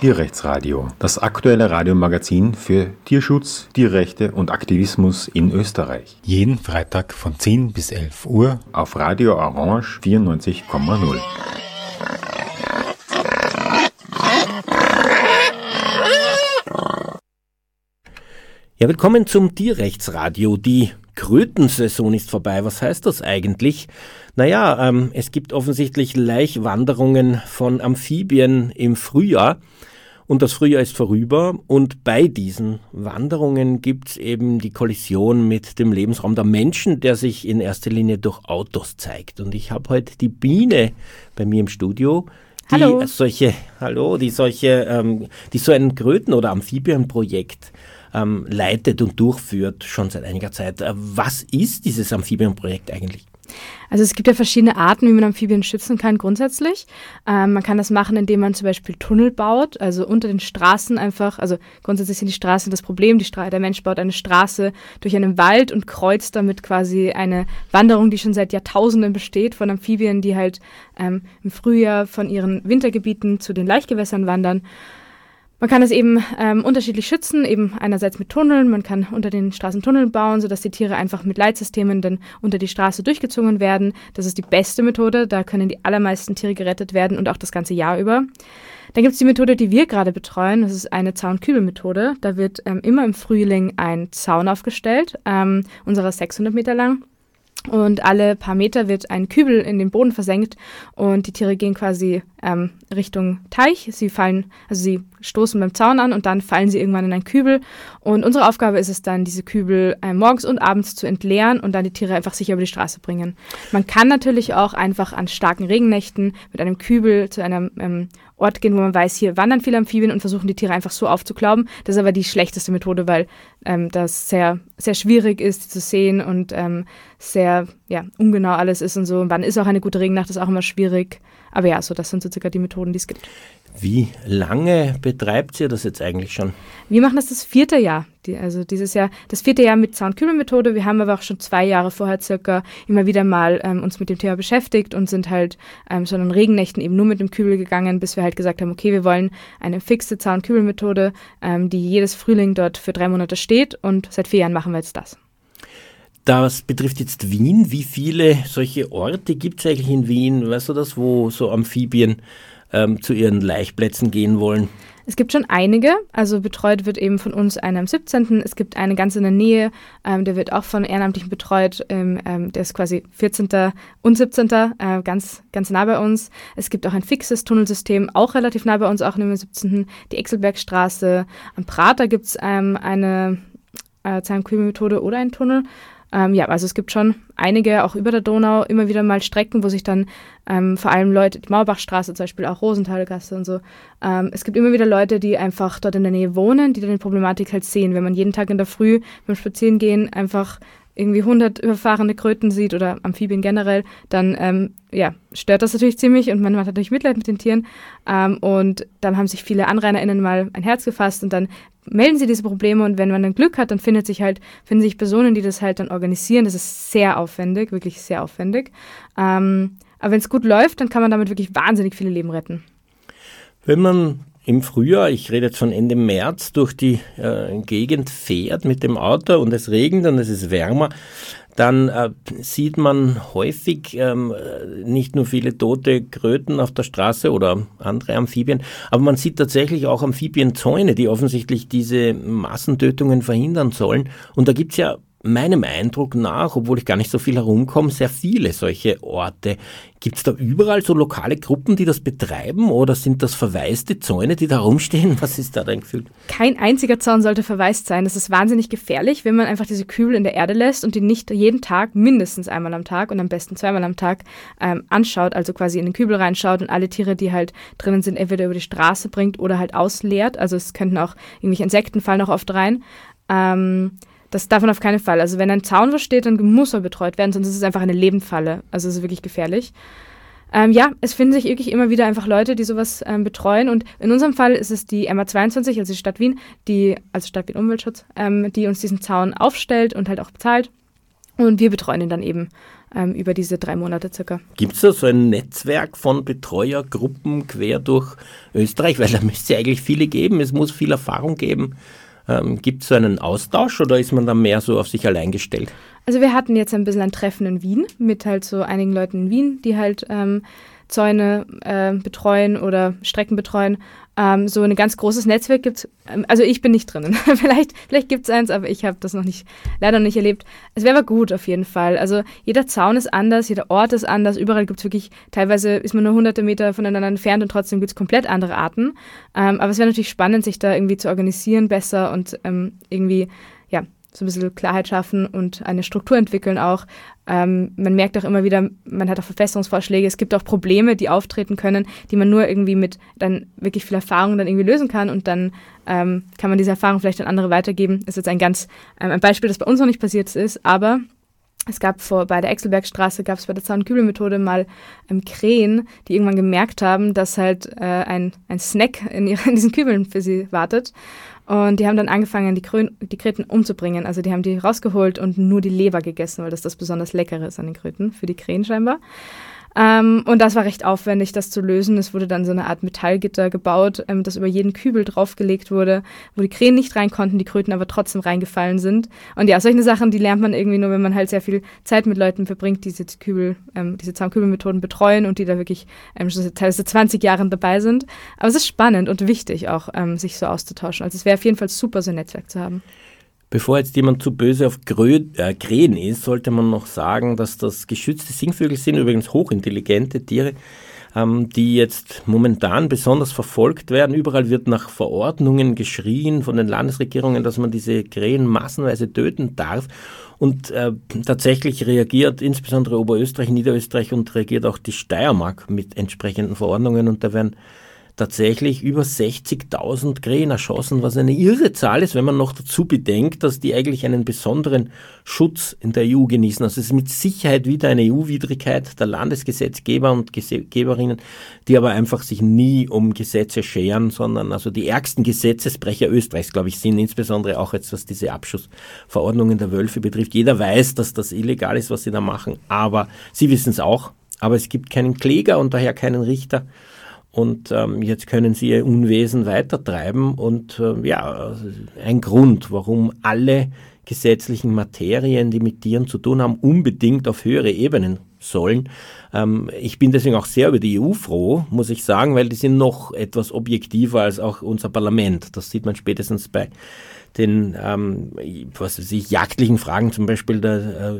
Tierrechtsradio, das aktuelle Radiomagazin für Tierschutz, Tierrechte und Aktivismus in Österreich. Jeden Freitag von 10 bis 11 Uhr auf Radio Orange 94,0. Ja, willkommen zum Tierrechtsradio. Die Krötensaison ist vorbei. Was heißt das eigentlich? Naja, es gibt offensichtlich Laichwanderungen von Amphibien im Frühjahr und das Frühjahr ist vorüber und bei diesen Wanderungen gibt es eben die Kollision mit dem Lebensraum der Menschen, der sich in erster Linie durch Autos zeigt. Und ich habe heute die Biene bei mir im Studio, die so ein Kröten- oder Amphibienprojekt leitet und durchführt schon seit einiger Zeit. Was ist dieses Amphibienprojekt eigentlich? Also es gibt ja verschiedene Arten, wie man Amphibien schützen kann grundsätzlich. Man kann das machen, indem man zum Beispiel Tunnel baut, also unter den Straßen einfach, also grundsätzlich sind die Straßen das Problem, der Mensch baut eine Straße durch einen Wald und kreuzt damit quasi eine Wanderung, die schon seit Jahrtausenden besteht, von Amphibien, die halt im Frühjahr von ihren Wintergebieten zu den Laichgewässern wandern. Man kann es eben unterschiedlich schützen, eben einerseits mit Tunneln, man kann unter den Straßen Tunnel bauen, sodass die Tiere einfach mit Leitsystemen dann unter die Straße durchgezogen werden. Das ist die beste Methode, da können die allermeisten Tiere gerettet werden und auch das ganze Jahr über. Dann gibt es die Methode, die wir gerade betreuen, das ist eine Zaunkübelmethode. Da wird immer im Frühling ein Zaun aufgestellt, unserer 600 Meter lang. Und alle paar Meter wird ein Kübel in den Boden versenkt und die Tiere gehen quasi Richtung Teich. Sie stoßen beim Zaun an und dann fallen sie irgendwann in einen Kübel. Und unsere Aufgabe ist es dann, diese Kübel morgens und abends zu entleeren und dann die Tiere einfach sicher über die Straße bringen. Man kann natürlich auch einfach an starken Regennächten mit einem Kübel zu einem Ort gehen, wo man weiß, hier wandern viele Amphibien und versuchen die Tiere einfach so aufzuklauben. Das ist aber die schlechteste Methode, weil das sehr, sehr schwierig ist, die zu sehen und sehr ungenau alles ist und so. Und wann ist auch eine gute Regennacht, ist auch immer schwierig. Aber ja, so das sind so circa die Methoden, die es gibt. Wie lange betreibt ihr das jetzt eigentlich schon? Wir machen das vierte Jahr, das vierte Jahr mit Zaunkübelmethode. Wir haben aber auch schon 2 Jahre vorher circa immer wieder mal uns mit dem Thema beschäftigt und sind halt so an Regennächten eben nur mit dem Kübel gegangen, bis wir halt gesagt haben, okay, wir wollen eine fixe Zaunkübelmethode, die jedes Frühling dort für 3 Monate steht und seit 4 Jahren machen wir jetzt das. Das betrifft jetzt Wien. Wie viele solche Orte gibt es eigentlich in Wien, weißt du das, wo so Amphibien zu ihren Laichplätzen gehen wollen? Es gibt schon einige, also betreut wird eben von uns einer am 17. Es gibt eine ganz in der Nähe, der wird auch von Ehrenamtlichen betreut, der ist quasi 14. und 17. Ganz, ganz nah bei uns. Es gibt auch ein fixes Tunnelsystem, auch relativ nah bei uns, auch am 17. Die Exelbergstraße, am Prater gibt es eine Zaunkübelmethode oder einen Tunnel. Also es gibt schon einige, auch über der Donau, immer wieder mal Strecken, wo sich dann vor allem Leute, die Mauerbachstraße zum Beispiel, auch Rosenthalgasse und so, es gibt immer wieder Leute, die einfach dort in der Nähe wohnen, die dann die Problematik halt sehen. Wenn man jeden Tag in der Früh beim Spazierengehen einfach irgendwie 100 überfahrene Kröten sieht oder Amphibien generell, dann stört das natürlich ziemlich und man hat natürlich Mitleid mit den Tieren. Und dann haben sich viele AnrainerInnen mal ein Herz gefasst und dann melden sie diese Probleme und wenn man dann Glück hat, dann finden sich Personen, die das halt dann organisieren. Das ist sehr aufwendig, wirklich sehr aufwendig. Aber wenn es gut läuft, dann kann man damit wirklich wahnsinnig viele Leben retten. Wenn man im Frühjahr, ich rede jetzt von Ende März, durch die Gegend fährt mit dem Auto und es regnet und es ist wärmer, dann sieht man häufig nicht nur viele tote Kröten auf der Straße oder andere Amphibien, aber man sieht tatsächlich auch Amphibienzäune, die offensichtlich diese Massentötungen verhindern sollen. Und da gibt es ja meinem Eindruck nach, obwohl ich gar nicht so viel herumkomme, sehr viele solche Orte. Gibt es da überall so lokale Gruppen, die das betreiben oder sind das verwaiste Zäune, die da rumstehen? Was ist da dein Gefühl? Kein einziger Zaun sollte verwaist sein. Das ist wahnsinnig gefährlich, wenn man einfach diese Kübel in der Erde lässt und die nicht jeden Tag, mindestens einmal am Tag und am besten 2-mal am Tag anschaut, also quasi in den Kübel reinschaut und alle Tiere, die halt drinnen sind, entweder über die Straße bringt oder halt ausleert. Also es könnten auch irgendwelche Insekten fallen auch oft rein. Das darf man auf keinen Fall. Also wenn ein Zaun steht, dann muss er betreut werden, sonst ist es einfach eine Lebendfalle. Also es ist wirklich gefährlich. Es finden sich wirklich immer wieder einfach Leute, die sowas betreuen. Und in unserem Fall ist es die MA22, also die Stadt Wien, also Stadt Wien Umweltschutz, die uns diesen Zaun aufstellt und halt auch bezahlt. Und wir betreuen ihn dann eben über diese 3 Monate circa. Gibt es da so ein Netzwerk von Betreuergruppen quer durch Österreich? Weil da müsste es ja eigentlich viele geben, es muss viel Erfahrung geben. Gibt es so einen Austausch oder ist man da mehr so auf sich allein gestellt? Also wir hatten jetzt ein bisschen ein Treffen in Wien mit halt so einigen Leuten in Wien, die halt Zäune betreuen oder Strecken betreuen. So ein ganz großes Netzwerk gibt es, also ich bin nicht drinnen. Vielleicht gibt es eins, aber ich habe das noch nicht, leider nicht erlebt. Es wäre aber gut auf jeden Fall. Also jeder Zaun ist anders, jeder Ort ist anders. Überall gibt es wirklich, teilweise ist man nur hunderte Meter voneinander entfernt und trotzdem gibt es komplett andere Arten. Aber es wäre natürlich spannend, sich da irgendwie zu organisieren besser und irgendwie, ja, so ein bisschen Klarheit schaffen und eine Struktur entwickeln auch. Man merkt auch immer wieder, man hat auch Verbesserungsvorschläge, es gibt auch Probleme, die auftreten können, die man nur irgendwie mit dann wirklich viel Erfahrung dann irgendwie lösen kann und dann kann man diese Erfahrung vielleicht an andere weitergeben. Das ist jetzt ein Beispiel, das bei uns noch nicht passiert ist, aber es gab bei der Exelbergstraße, gab es bei der Zaunkübelmethode mal Krähen, die irgendwann gemerkt haben, dass halt ein Snack in diesen Kübeln für sie wartet. Und die haben dann angefangen, die Kröten umzubringen. Also die haben die rausgeholt und nur die Leber gegessen, weil das besonders Leckere ist an den Kröten, für die Krähen scheinbar. Und das war recht aufwendig, das zu lösen. Es wurde dann so eine Art Metallgitter gebaut, das über jeden Kübel draufgelegt wurde, wo die Krähen nicht rein konnten, die Kröten aber trotzdem reingefallen sind. Und ja, solche Sachen, die lernt man irgendwie nur, wenn man halt sehr viel Zeit mit Leuten verbringt, die diese Zaunkübelmethoden betreuen und die da wirklich schon teilweise 20 Jahre dabei sind. Aber es ist spannend und wichtig auch, sich so auszutauschen. Also es wäre auf jeden Fall super, so ein Netzwerk zu haben. Bevor jetzt jemand zu böse auf Krähen ist, sollte man noch sagen, dass das geschützte Singvögel sind, übrigens hochintelligente Tiere, die jetzt momentan besonders verfolgt werden. Überall wird nach Verordnungen geschrien von den Landesregierungen, dass man diese Krähen massenweise töten darf. Und tatsächlich reagiert insbesondere Oberösterreich, Niederösterreich und reagiert auch die Steiermark mit entsprechenden Verordnungen. Und da werden tatsächlich über 60.000 Krähen erschossen, was eine irre Zahl ist, wenn man noch dazu bedenkt, dass die eigentlich einen besonderen Schutz in der EU genießen. Also es ist mit Sicherheit wieder eine EU-Widrigkeit der Landesgesetzgeber und Gesetzgeberinnen, die aber einfach sich nie um Gesetze scheren, sondern also die ärgsten Gesetzesbrecher Österreichs, glaube ich, sind insbesondere auch jetzt, was diese Abschussverordnungen der Wölfe betrifft. Jeder weiß, dass das illegal ist, was sie da machen, aber sie wissen es auch, aber es gibt keinen Kläger und daher keinen Richter. Und jetzt können sie ihr Unwesen weitertreiben und ja, ein Grund, warum alle gesetzlichen Materien, die mit Tieren zu tun haben, unbedingt auf höhere Ebenen sollen. Ich bin deswegen auch sehr über die EU froh, muss ich sagen, weil die sind noch etwas objektiver als auch unser Parlament. Das sieht man spätestens bei den jagdlichen Fragen, zum Beispiel der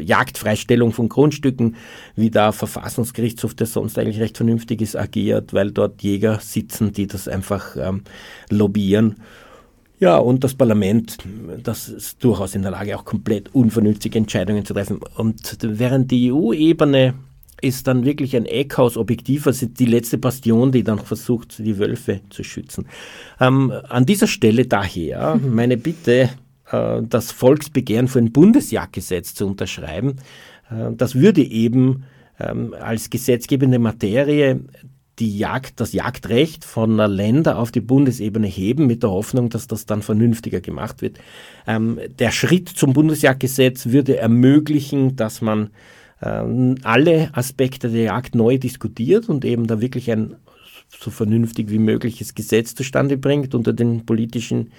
Jagdfreistellung von Grundstücken, wie da Verfassungsgerichtshof, der sonst eigentlich recht vernünftig ist, agiert, weil dort Jäger sitzen, die das einfach lobbyieren. Ja, und das Parlament, das ist durchaus in der Lage, auch komplett unvernünftige Entscheidungen zu treffen. Und während die EU-Ebene ist dann wirklich ein Eckhaus objektiver, sind die letzte Bastion, die dann versucht, die Wölfe zu schützen. An dieser Stelle daher meine Bitte, das Volksbegehren für ein Bundesjagdgesetz zu unterschreiben. Das würde eben als gesetzgebende Materie das Jagdrecht von Ländern auf die Bundesebene heben, mit der Hoffnung, dass das dann vernünftiger gemacht wird. Der Schritt zum Bundesjagdgesetz würde ermöglichen, dass man alle Aspekte der Jagd neu diskutiert und eben da wirklich ein so vernünftig wie mögliches Gesetz zustande bringt unter den politischen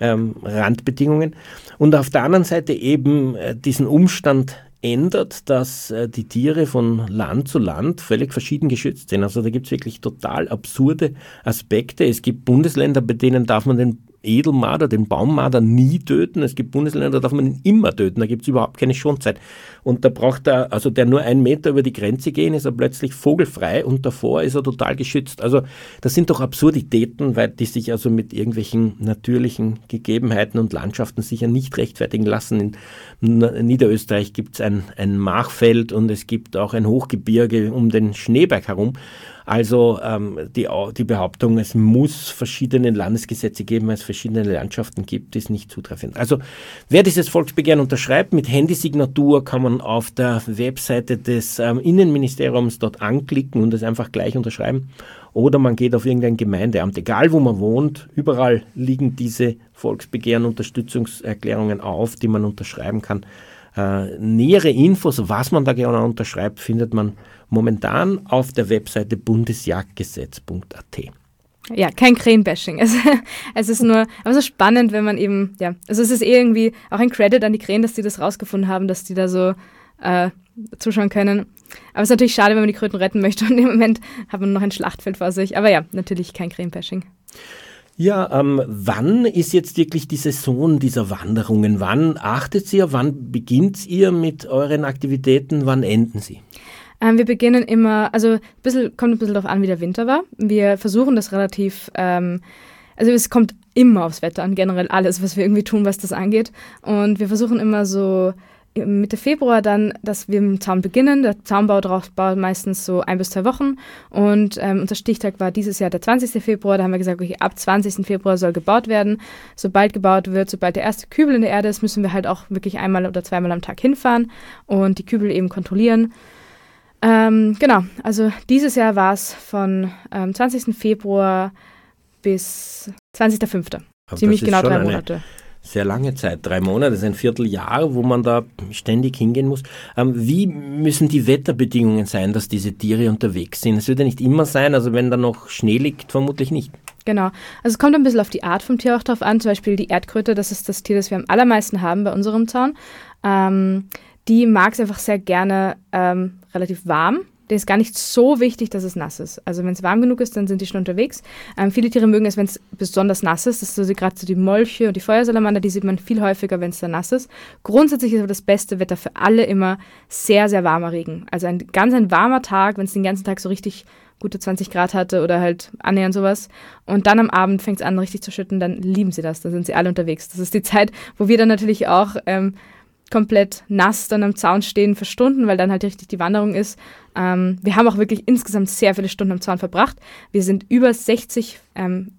Randbedingungen. Und auf der anderen Seite eben diesen Umstand ändert, dass die Tiere von Land zu Land völlig verschieden geschützt sind. Also da gibt es wirklich total absurde Aspekte. Es gibt Bundesländer, bei denen darf man den Edelmarder, den Baummarder nie töten. Es gibt Bundesländer, da darf man ihn immer töten. Da gibt es überhaupt keine Schonzeit. Und da braucht er, also der nur 1 Meter über die Grenze gehen, ist er plötzlich vogelfrei und davor ist er total geschützt. Also das sind doch Absurditäten, weil die sich also mit irgendwelchen natürlichen Gegebenheiten und Landschaften sicher nicht rechtfertigen lassen. In Niederösterreich gibt es ein Marchfeld und es gibt auch ein Hochgebirge um den Schneeberg herum. Also die Behauptung, es muss verschiedene Landesgesetze geben, weil es verschiedene Landschaften gibt, ist nicht zutreffend. Also wer dieses Volksbegehren unterschreibt, mit Handysignatur kann man auf der Webseite des Innenministeriums dort anklicken und es einfach gleich unterschreiben. Oder man geht auf irgendein Gemeindeamt, egal wo man wohnt, überall liegen diese Volksbegehren, Unterstützungserklärungen auf, die man unterschreiben kann. Nähere Infos, was man da genau unterschreibt, findet man momentan auf der Webseite bundesjagdgesetz.at. Ja, kein Krähenbashing. Es ist nur aber so spannend, wenn man eben, ja, also es ist irgendwie auch ein Credit an die Krähen, dass die das rausgefunden haben, dass die da so zuschauen können. Aber es ist natürlich schade, wenn man die Kröten retten möchte und im Moment hat man noch ein Schlachtfeld vor sich. Aber ja, natürlich kein Krähenbashing. Ja, wann ist jetzt wirklich die Saison dieser Wanderungen? Wann achtet ihr? Wann beginnt ihr mit euren Aktivitäten? Wann enden sie? Wir beginnen immer, also kommt ein bisschen darauf an, wie der Winter war. Wir versuchen das relativ, also es kommt immer aufs Wetter an, generell alles, was wir irgendwie tun, was das angeht. Und wir versuchen immer so Mitte Februar dann, dass wir mit dem Zaun beginnen. Der Zaunbau dauert meistens so 1 bis 2 Wochen und unser Stichtag war dieses Jahr der 20. Februar. Da haben wir gesagt, okay, ab 20. Februar soll gebaut werden. Sobald gebaut wird, sobald der erste Kübel in der Erde ist, müssen wir halt auch wirklich 1- oder 2-mal am Tag hinfahren und die Kübel eben kontrollieren. Genau, also dieses Jahr war es von 20. Februar bis 20.05. Ziemlich genau 3 Monate. Sehr lange Zeit, 3 Monate, das ist ein Vierteljahr, wo man da ständig hingehen muss. Wie müssen die Wetterbedingungen sein, dass diese Tiere unterwegs sind? Es wird ja nicht immer sein, also wenn da noch Schnee liegt, vermutlich nicht. Genau, also es kommt ein bisschen auf die Art vom Tier auch drauf an, zum Beispiel die Erdkröte, das ist das Tier, das wir am allermeisten haben bei unserem Zaun. Die mag es einfach sehr gerne relativ warm. Der ist gar nicht so wichtig, dass es nass ist. Also wenn es warm genug ist, dann sind die schon unterwegs. Viele Tiere mögen es, wenn es besonders nass ist. Das sind so gerade so die Molche und die Feuersalamander, die sieht man viel häufiger, wenn es dann nass ist. Grundsätzlich ist aber das beste Wetter für alle immer sehr, sehr warmer Regen. Also ein warmer Tag, wenn es den ganzen Tag so richtig gute 20 Grad hatte oder halt annähernd sowas. Und dann am Abend fängt es an, richtig zu schütten, dann lieben sie das. Dann sind sie alle unterwegs. Das ist die Zeit, wo wir dann natürlich auch komplett nass dann am Zaun stehen für Stunden, weil dann halt richtig die Wanderung ist. Wir haben auch wirklich insgesamt sehr viele Stunden am Zaun verbracht. Wir sind über 60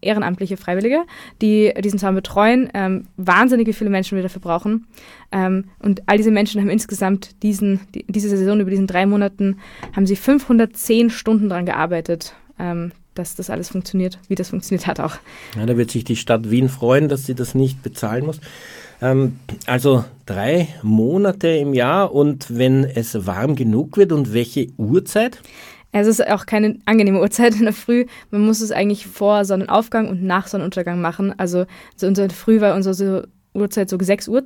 ehrenamtliche Freiwillige, die diesen Zaun betreuen. Wahnsinnig viele Menschen wir dafür brauchen. Und all diese Menschen haben insgesamt diese Saison, über diesen 3 Monaten, haben sie 510 Stunden daran gearbeitet, dass das alles funktioniert, wie das funktioniert hat auch. Ja, da wird sich die Stadt Wien freuen, dass sie das nicht bezahlen muss. Also 3 Monate im Jahr und wenn es warm genug wird und welche Uhrzeit? Es ist auch keine angenehme Uhrzeit in der Früh. Man muss es eigentlich vor Sonnenaufgang und nach Sonnenuntergang machen. Also so in der Früh war unsere Uhrzeit so 6 Uhr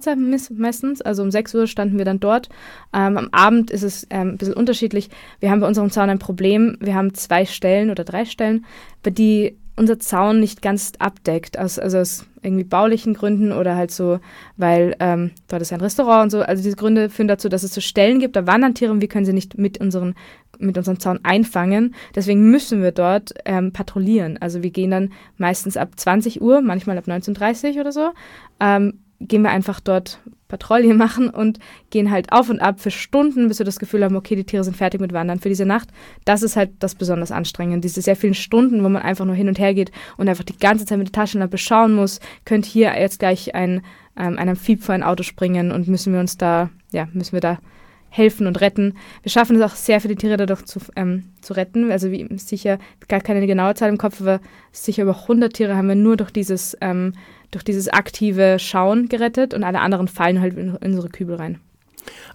meistens. Also um 6 Uhr standen wir dann dort. Am Abend ist es ein bisschen unterschiedlich. Wir haben bei unserem Zaun ein Problem. Wir haben 2 Stellen oder 3 Stellen, bei die unser Zaun nicht ganz abdeckt, also aus irgendwie baulichen Gründen oder halt so, weil dort ist ein Restaurant und so. Also diese Gründe führen dazu, dass es so Stellen gibt, da wandern Tiere und wir können sie nicht mit unserem Zaun einfangen. Deswegen müssen wir dort patrouillieren. Also wir gehen dann meistens ab 20 Uhr, manchmal ab 19.30 Uhr oder so, gehen wir einfach dort Patrouille machen und gehen halt auf und ab für Stunden, bis wir das Gefühl haben, okay, die Tiere sind fertig mit Wandern für diese Nacht. Das ist halt das besonders Anstrengende, diese sehr vielen Stunden, wo man einfach nur hin und her geht und einfach die ganze Zeit mit der Taschenlampe schauen muss, könnte hier jetzt gleich ein Amphib vor ein Auto springen und müssen wir da helfen und retten. Wir schaffen es auch sehr viele Tiere dadurch zu retten, also wie sicher, gar keine genaue Zahl im Kopf, aber sicher über 100 Tiere haben wir nur durch dieses aktive Schauen gerettet und alle anderen fallen halt in unsere Kübel rein.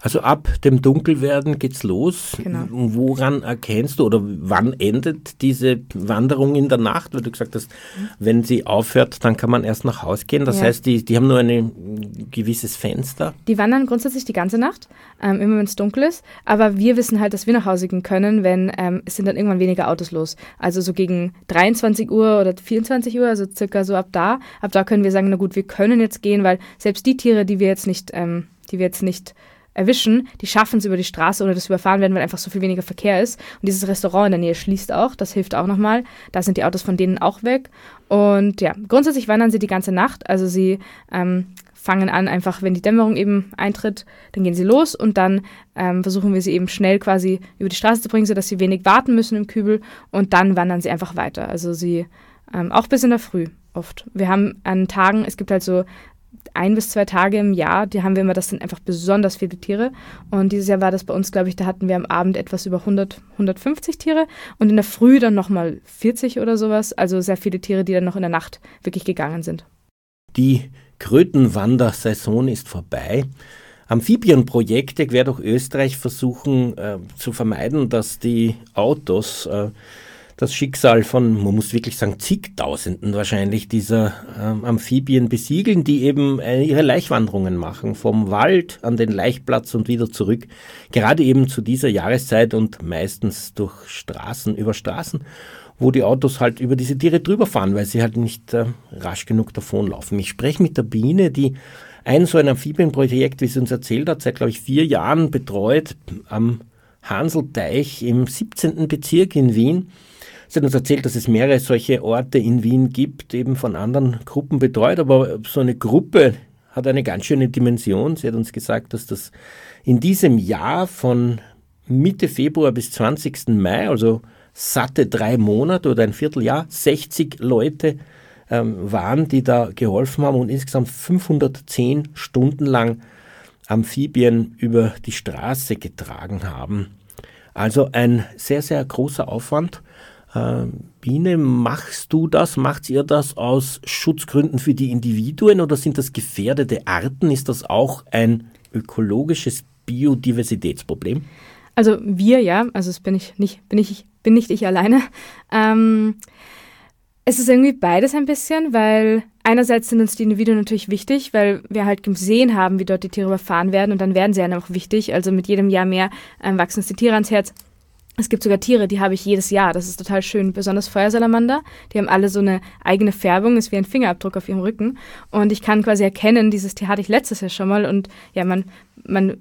Also ab dem Dunkelwerden geht's los. Genau. Woran erkennst du oder wann endet diese Wanderung in der Nacht? Weil du gesagt hast, wenn sie aufhört, dann kann man erst nach Haus gehen. Das heißt, die haben nur ein gewisses Fenster. Die wandern grundsätzlich die ganze Nacht, immer wenn es dunkel ist. Aber wir wissen halt, dass wir nach Hause gehen können, wenn es sind dann irgendwann weniger Autos los. Also so gegen 23 Uhr oder 24 Uhr, also circa so ab da können wir sagen, na gut, wir können jetzt gehen, weil selbst die Tiere, die wir jetzt nicht erwischen, die schaffen es über die Straße, ohne dass sie überfahren werden, weil einfach so viel weniger Verkehr ist. Und dieses Restaurant in der Nähe schließt auch, das hilft auch nochmal. Da sind die Autos von denen auch weg. Und ja, grundsätzlich wandern sie die ganze Nacht. Also sie fangen an, einfach wenn die Dämmerung eben eintritt, dann gehen sie los und dann versuchen wir sie eben schnell quasi über die Straße zu bringen, sodass sie wenig warten müssen im Kübel und dann wandern sie einfach weiter. Also sie, auch bis in der Früh oft. Wir haben an Tagen, es gibt halt so 1 bis 2 Tage im Jahr, die haben wir immer, das sind einfach besonders viele Tiere und dieses Jahr war das bei uns, glaube ich, da hatten wir am Abend etwas über 100, 150 Tiere und in der Früh dann nochmal 40 oder sowas, also sehr viele Tiere, die dann noch in der Nacht wirklich gegangen sind. Die Krötenwandersaison ist vorbei. Amphibienprojekte quer durch Österreich versuchen zu vermeiden, dass die Autos das Schicksal von, man muss wirklich sagen, zigtausenden wahrscheinlich dieser Amphibien besiegeln, die eben ihre Laichwanderungen machen, vom Wald an den Laichplatz und wieder zurück, gerade eben zu dieser Jahreszeit und meistens durch Straßen, über Straßen, wo die Autos halt über diese Tiere drüber fahren, weil sie halt nicht rasch genug davonlaufen. Ich spreche mit der Biene, die so ein Amphibienprojekt, wie sie uns erzählt hat, seit, glaube ich, 4 Jahren betreut, am Hanslteich im 17. Bezirk in Wien. Sie hat uns erzählt, dass es mehrere solche Orte in Wien gibt, eben von anderen Gruppen betreut, aber so eine Gruppe hat eine ganz schöne Dimension. Sie hat uns gesagt, dass das in diesem Jahr von Mitte Februar bis 20. Mai, also satte 3 Monate oder ein Vierteljahr, 60 Leute waren, die da geholfen haben und insgesamt 510 Stunden lang Amphibien über die Straße getragen haben. Also ein sehr, sehr großer Aufwand. Biene, machst du das? Macht ihr das aus Schutzgründen für die Individuen oder sind das gefährdete Arten? Ist das auch ein ökologisches Biodiversitätsproblem? Also wir, ja, also das bin nicht ich alleine. Es ist irgendwie beides ein bisschen, weil einerseits sind uns die Individuen natürlich wichtig, weil wir halt gesehen haben, wie dort die Tiere überfahren werden und dann werden sie einem auch wichtig. Also mit jedem Jahr mehr wachsen uns die Tiere ans Herz. Es gibt sogar Tiere, die habe ich jedes Jahr. Das ist total schön. Besonders Feuersalamander. Die haben alle so eine eigene Färbung. Ist wie ein Fingerabdruck auf ihrem Rücken. Und ich kann quasi erkennen, dieses Tier hatte ich letztes Jahr schon mal. Und ja, man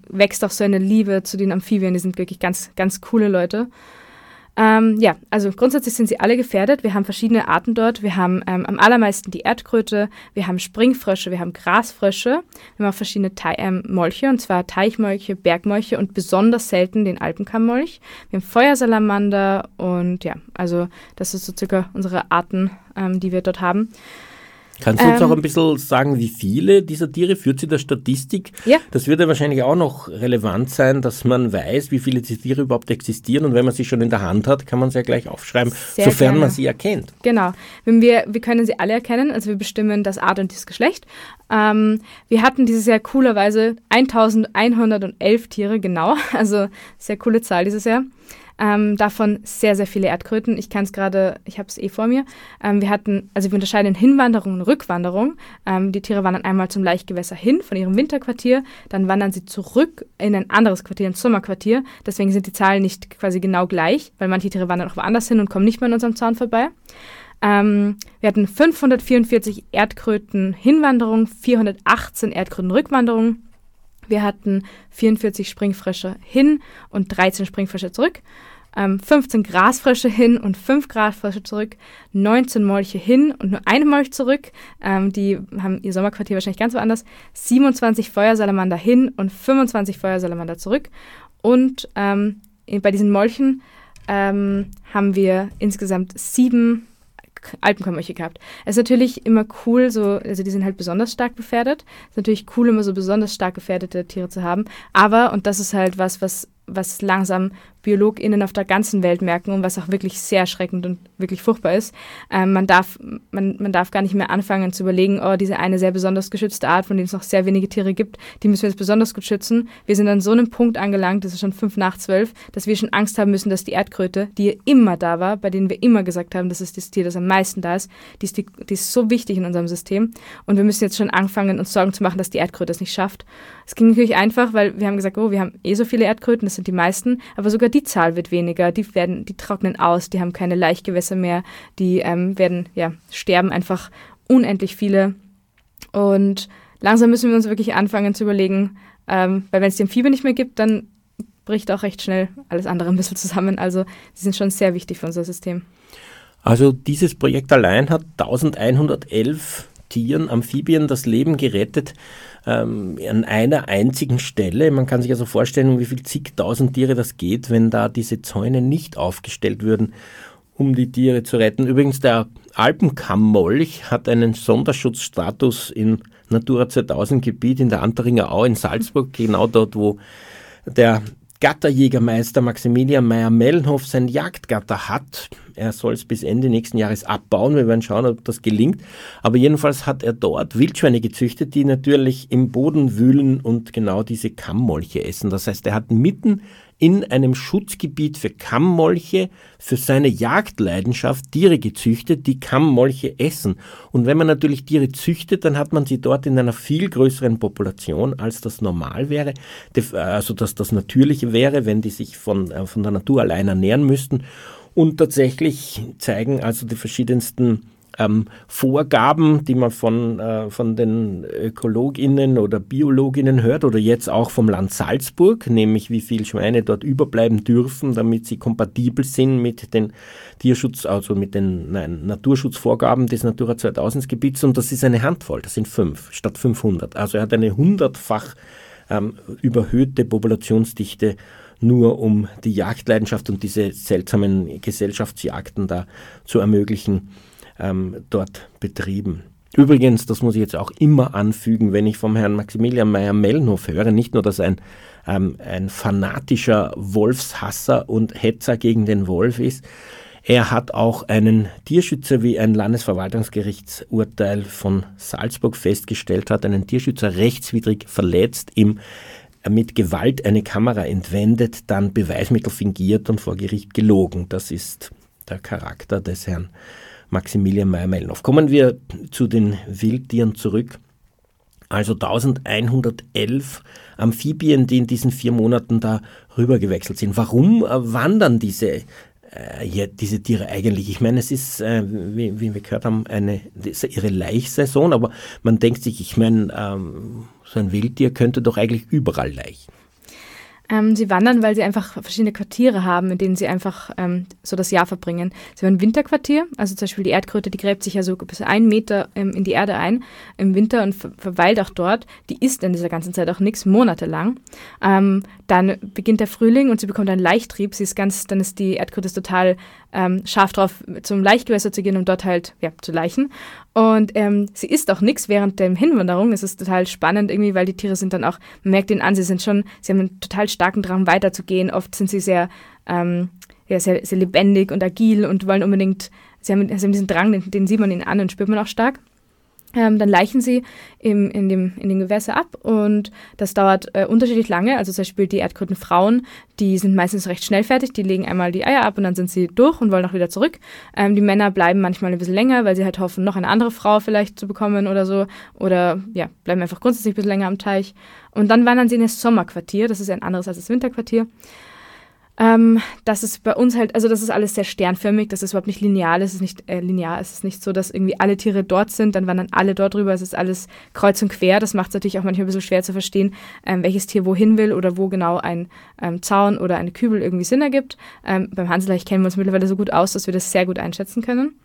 wächst auch so eine Liebe zu den Amphibien. Die sind wirklich ganz, ganz coole Leute. Ja, also grundsätzlich sind sie alle gefährdet. Wir haben verschiedene Arten dort. Wir haben am allermeisten die Erdkröte. Wir haben Springfrösche. Wir haben Grasfrösche. Wir haben auch verschiedene Molche, und zwar Teichmolche, Bergmolche und besonders selten den Alpenkammmolch. Wir haben Feuersalamander und ja, also das ist so circa unsere Arten, die wir dort haben. Kannst du uns auch ein bisschen sagen, wie viele dieser Tiere führt sie der Statistik? Ja. Das würde wahrscheinlich auch noch relevant sein, dass man weiß, wie viele dieser Tiere überhaupt existieren. Und wenn man sie schon in der Hand hat, kann man sie ja gleich aufschreiben, sehr sofern gerne man sie erkennt. Genau. Wir können sie alle erkennen. Also wir bestimmen das Art und das Geschlecht. Wir hatten dieses Jahr coolerweise 1111 Tiere, genau. Also sehr coole Zahl dieses Jahr. Davon sehr, sehr viele Erdkröten. Ich habe es vor mir. Wir unterscheiden Hinwanderung und Rückwanderung. Die Tiere wandern einmal zum Laichgewässer hin von ihrem Winterquartier, dann wandern sie zurück in ein anderes Quartier, ins Sommerquartier. Deswegen sind die Zahlen nicht quasi genau gleich, weil manche Tiere wandern auch woanders hin und kommen nicht mehr an unserem Zaun vorbei. Wir hatten 544 Erdkröten Hinwanderung, 418 Erdkröten Rückwanderung. Wir hatten 44 Springfrösche hin und 13 Springfrösche zurück, 15 Grasfrösche hin und 5 Grasfrösche zurück, 19 Molche hin und nur 1 Molch zurück, die haben ihr Sommerquartier wahrscheinlich ganz woanders, 27 Feuersalamander hin und 25 Feuersalamander zurück und bei diesen Molchen haben wir insgesamt 7 Alpenkammmolche gehabt. Es ist natürlich immer cool, also die sind halt besonders stark gefährdet. Es ist natürlich cool, immer so besonders stark gefährdete Tiere zu haben. Aber, und das ist halt was langsam BiologInnen auf der ganzen Welt merken und was auch wirklich sehr erschreckend und wirklich furchtbar ist, man darf gar nicht mehr anfangen zu überlegen, oh, diese eine sehr besonders geschützte Art, von der es noch sehr wenige Tiere gibt, die müssen wir jetzt besonders gut schützen. Wir sind an so einem Punkt angelangt, das ist schon 5 nach 12, dass wir schon Angst haben müssen, dass die Erdkröte, die immer da war, bei denen wir immer gesagt haben, das ist das Tier, das am meisten da ist, die ist so wichtig in unserem System und wir müssen jetzt schon anfangen, uns Sorgen zu machen, dass die Erdkröte es nicht schafft. Es ging natürlich einfach, weil wir haben gesagt, oh, wir haben so viele Erdkröten, das sind die meisten, aber sogar die Zahl wird weniger, die trocknen aus, die haben keine Laichgewässer mehr, die sterben einfach unendlich viele. Und langsam müssen wir uns wirklich anfangen zu überlegen, weil wenn es die Amphibien nicht mehr gibt, dann bricht auch recht schnell alles andere ein bisschen zusammen. Also die sind schon sehr wichtig für unser System. Also dieses Projekt allein hat 1111 Tieren, Amphibien das Leben gerettet an einer einzigen Stelle. Man kann sich also vorstellen, um wie viel zigtausend Tiere das geht, wenn da diese Zäune nicht aufgestellt würden, um die Tiere zu retten. Übrigens, der Alpenkammmolch hat einen Sonderschutzstatus im Natura 2000 Gebiet in der Antheringer Au in Salzburg, genau dort, wo der Gatterjägermeister Maximilian Mayr-Melnhof sein Jagdgatter hat. Er soll es bis Ende nächsten Jahres abbauen. Wir werden schauen, ob das gelingt. Aber jedenfalls hat er dort Wildschweine gezüchtet, die natürlich im Boden wühlen und genau diese Kammmolche essen. Das heißt, er hat mitten in einem Schutzgebiet für Kammmolche, für seine Jagdleidenschaft Tiere gezüchtet, die Kammmolche essen. Und wenn man natürlich Tiere züchtet, dann hat man sie dort in einer viel größeren Population, als das normal wäre, also dass das Natürliche wäre, wenn die sich von der Natur allein ernähren müssten. Und tatsächlich zeigen also die verschiedensten Vorgaben, die man von den ÖkologInnen oder BiologInnen hört oder jetzt auch vom Land Salzburg, nämlich wie viel Schweine dort überbleiben dürfen, damit sie kompatibel sind mit den Naturschutzvorgaben des Natura 2000 Gebiets, und das ist eine Handvoll, das sind 5 statt 500. Also er hat eine 100-fach überhöhte Populationsdichte, nur um die Jagdleidenschaft und diese seltsamen Gesellschaftsjagden da zu ermöglichen, dort betrieben. Übrigens, das muss ich jetzt auch immer anfügen, wenn ich vom Herrn Maximilian Mayr-Melnhof höre, nicht nur, dass er ein fanatischer Wolfshasser und Hetzer gegen den Wolf ist, er hat auch einen Tierschützer, wie ein Landesverwaltungsgerichtsurteil von Salzburg festgestellt hat, einen Tierschützer rechtswidrig verletzt, ihm mit Gewalt eine Kamera entwendet, dann Beweismittel fingiert und vor Gericht gelogen. Das ist der Charakter des Herrn Maximilian Mayr-Melnhof. Kommen wir zu den Wildtieren zurück. Also 1111 Amphibien, die in diesen 4 Monaten da rüber gewechselt sind. Warum wandern diese Tiere eigentlich? Ich meine, es ist, wie wir gehört haben, ihre Laichsaison, aber man denkt sich, so ein Wildtier könnte doch eigentlich überall laichen. Sie wandern, weil sie einfach verschiedene Quartiere haben, in denen sie einfach so das Jahr verbringen. Sie haben ein Winterquartier, also zum Beispiel die Erdkröte, die gräbt sich ja so bis 1 Meter in die Erde ein im Winter und verweilt auch dort. Die isst in dieser ganzen Zeit auch nichts, monatelang. Dann beginnt der Frühling und sie bekommt einen Laichtrieb. Dann ist die Erdkröte total scharf drauf, zum Laichgewässer zu gehen, um dort halt zu laichen. Und sie isst auch nichts während der Hinwanderung. Das ist total spannend irgendwie, weil die Tiere sind dann auch, man merkt ihnen an, sie haben einen total starken Drang weiterzugehen. Oft sind sie sehr, sehr, sehr lebendig und agil und wollen unbedingt, sie haben diesen Drang, den sieht man ihnen an und spürt man auch stark. Dann laichen sie in dem Gewässer ab und das dauert unterschiedlich lange. Also zum Beispiel die Erdkrötenfrauen, die sind meistens recht schnell fertig, die legen einmal die Eier ab und dann sind sie durch und wollen auch wieder zurück. Die Männer bleiben manchmal ein bisschen länger, weil sie halt hoffen, noch eine andere Frau vielleicht zu bekommen oder so. Oder ja, bleiben einfach grundsätzlich ein bisschen länger am Teich. Und dann wandern sie in das Sommerquartier, das ist ein anderes als das Winterquartier. Das ist bei uns halt, also das ist alles sehr sternförmig, das ist überhaupt nicht linear, es ist nicht so, dass irgendwie alle Tiere dort sind, dann wandern alle dort rüber, es ist alles kreuz und quer, das macht es natürlich auch manchmal ein bisschen schwer zu verstehen, welches Tier wohin will oder wo genau ein Zaun oder eine Kübel irgendwie Sinn ergibt. Beim Hanslteich kennen wir uns mittlerweile so gut aus, dass wir das sehr gut einschätzen können.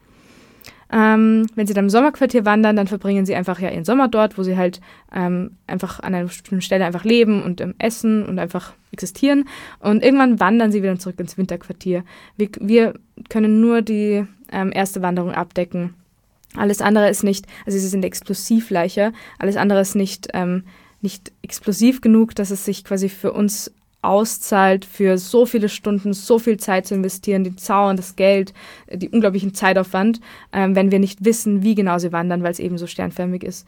Wenn sie dann im Sommerquartier wandern, dann verbringen sie einfach ihren Sommer dort, wo sie halt einfach an einer bestimmten Stelle einfach leben und essen und einfach existieren. Und irgendwann wandern sie wieder zurück ins Winterquartier. Wir können nur die erste Wanderung abdecken. Alles andere ist nicht, also sie sind Exklusivleicher, alles andere ist nicht explosiv genug, dass es sich quasi für uns auszahlt, für so viele Stunden, so viel Zeit zu investieren, den Zaun, das Geld, den unglaublichen Zeitaufwand, wenn wir nicht wissen, wie genau sie wandern, weil es eben so sternförmig ist.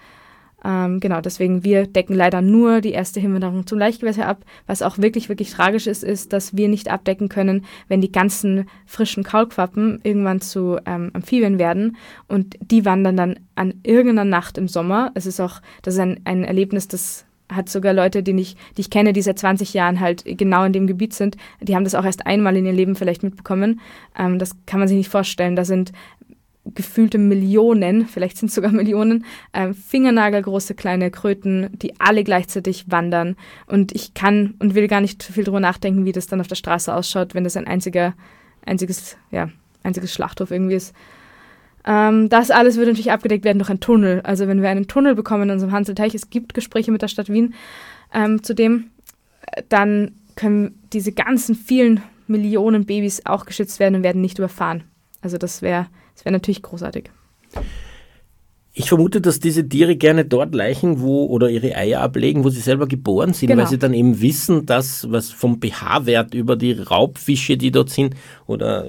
Genau, deswegen, wir decken leider nur die erste Hinwanderung zum Laichgewässer ab. Was auch wirklich, wirklich tragisch ist, dass wir nicht abdecken können, wenn die ganzen frischen Kaulquappen irgendwann zu Amphibien werden und die wandern dann an irgendeiner Nacht im Sommer. Das ist ein Erlebnis, das hat sogar Leute, die ich kenne, die seit 20 Jahren halt genau in dem Gebiet sind, die haben das auch erst einmal in ihrem Leben vielleicht mitbekommen. Das kann man sich nicht vorstellen. Da sind gefühlte Millionen, vielleicht sind es sogar Millionen, fingernagelgroße kleine Kröten, die alle gleichzeitig wandern. Und ich kann und will gar nicht viel drüber nachdenken, wie das dann auf der Straße ausschaut, wenn das ein einziges Schlachthof irgendwie ist. Das alles würde natürlich abgedeckt werden durch einen Tunnel. Also wenn wir einen Tunnel bekommen in unserem Hanslteich, es gibt Gespräche mit der Stadt Wien zudem, dann können diese ganzen vielen Millionen Babys auch geschützt werden und werden nicht überfahren. Also das wäre natürlich großartig. Ich vermute, dass diese Tiere gerne dort laichen, oder ihre Eier ablegen, wo sie selber geboren sind, genau. Weil sie dann eben wissen, dass was vom pH-Wert über die Raubfische, die dort sind, oder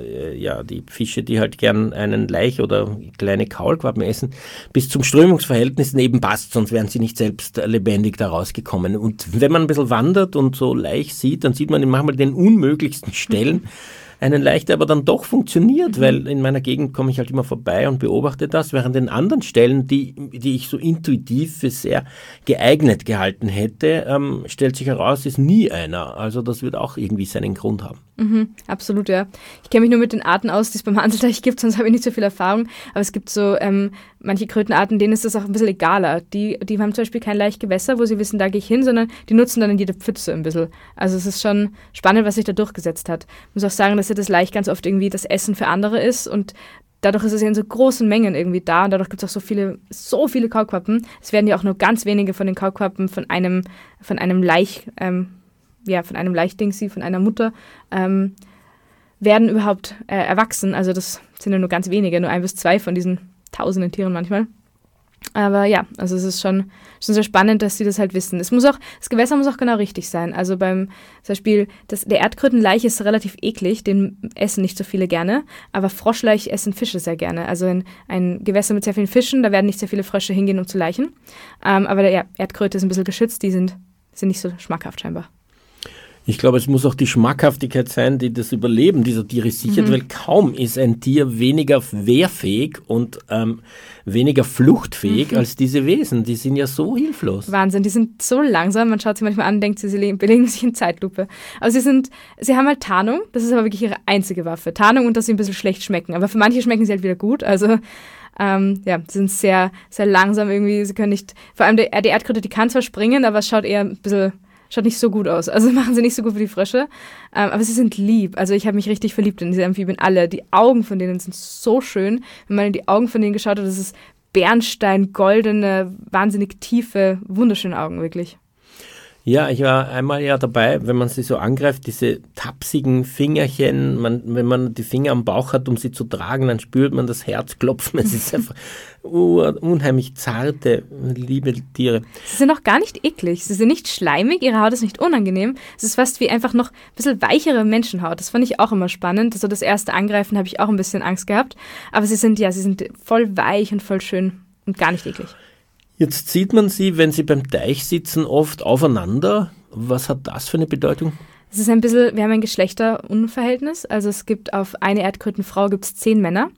die Fische, die halt gern einen Laich oder kleine Kaulquappen essen, bis zum Strömungsverhältnissen eben passt, sonst wären sie nicht selbst lebendig da rausgekommen. Und wenn man ein bisschen wandert und so Laich sieht, dann sieht man manchmal den unmöglichsten Stellen, einen Laich, aber dann doch funktioniert, weil in meiner Gegend komme ich halt immer vorbei und beobachte das, während in anderen Stellen, die ich so intuitiv für sehr geeignet gehalten hätte, stellt sich heraus, ist nie einer. Also das wird auch irgendwie seinen Grund haben. Mhm, absolut, ja. Ich kenne mich nur mit den Arten aus, die es beim Hanslteich gibt, sonst habe ich nicht so viel Erfahrung, aber es gibt so manche Krötenarten, denen ist das auch ein bisschen egaler. Die haben zum Beispiel kein Laichgewässer, wo sie wissen, da gehe ich hin, sondern die nutzen dann jede Pfütze ein bisschen. Also es ist schon spannend, was sich da durchgesetzt hat. Ich muss auch sagen, dass das Laich ganz oft irgendwie das Essen für andere ist und dadurch ist es ja in so großen Mengen irgendwie da und dadurch gibt es auch so viele Kaulquappen. Es werden ja auch nur ganz wenige von den Kaulquappen von einer Mutter werden überhaupt erwachsen. Also das sind ja nur ganz wenige, nur 1 bis 2 von diesen tausenden Tieren manchmal. Aber ja, also es ist schon sehr spannend, dass sie das halt wissen. Das Gewässer muss auch genau richtig sein. Also zum Beispiel, der Erdkrötenlaich ist relativ eklig, den essen nicht so viele gerne, aber Froschlaich essen Fische sehr gerne. Also ein Gewässer mit sehr vielen Fischen, da werden nicht sehr viele Frösche hingehen, um zu laichen. Aber der Erdkröte ist ein bisschen geschützt, die sind nicht so schmackhaft scheinbar. Ich glaube, es muss auch die Schmackhaftigkeit sein, die das Überleben dieser Tiere sichert, weil kaum ist ein Tier weniger wehrfähig und weniger fluchtfähig als diese Wesen. Die sind ja so hilflos. Wahnsinn, die sind so langsam. Man schaut sie manchmal an und denkt, sie bewegen sich in Zeitlupe. Aber sie haben halt Tarnung. Das ist aber wirklich ihre einzige Waffe. Tarnung und dass sie ein bisschen schlecht schmecken. Aber für manche schmecken sie halt wieder gut. Also sie sind sehr, sehr langsam irgendwie. Sie können nicht, vor allem die Erdkröte, die kann zwar springen, aber es schaut eher ein bisschen... Schaut nicht so gut aus. Also machen sie nicht so gut wie die Frösche. Aber sie sind lieb. Also ich habe mich richtig verliebt in diese Amphibien alle. Die Augen von denen sind so schön. Wenn man in die Augen von denen geschaut hat, das ist Bernstein, goldene, wahnsinnig tiefe, wunderschöne Augen, wirklich. Ja, ich war einmal ja dabei, wenn man sie so angreift, diese tapsigen Fingerchen, wenn man die Finger am Bauch hat, um sie zu tragen, dann spürt man das Herz klopfen. Es ist einfach unheimlich zarte, liebe Tiere. Sie sind auch gar nicht eklig, sie sind nicht schleimig, ihre Haut ist nicht unangenehm, es ist fast wie einfach noch ein bisschen weichere Menschenhaut, das fand ich auch immer spannend. So das erste Angreifen habe ich auch ein bisschen Angst gehabt, aber sie sind voll weich und voll schön und gar nicht eklig. Jetzt sieht man sie, wenn sie beim Teich sitzen, oft aufeinander. Was hat das für eine Bedeutung? Es ist ein bisschen, wir haben ein Geschlechterunverhältnis. Also es gibt auf eine Erdkrötenfrau 10 Männer.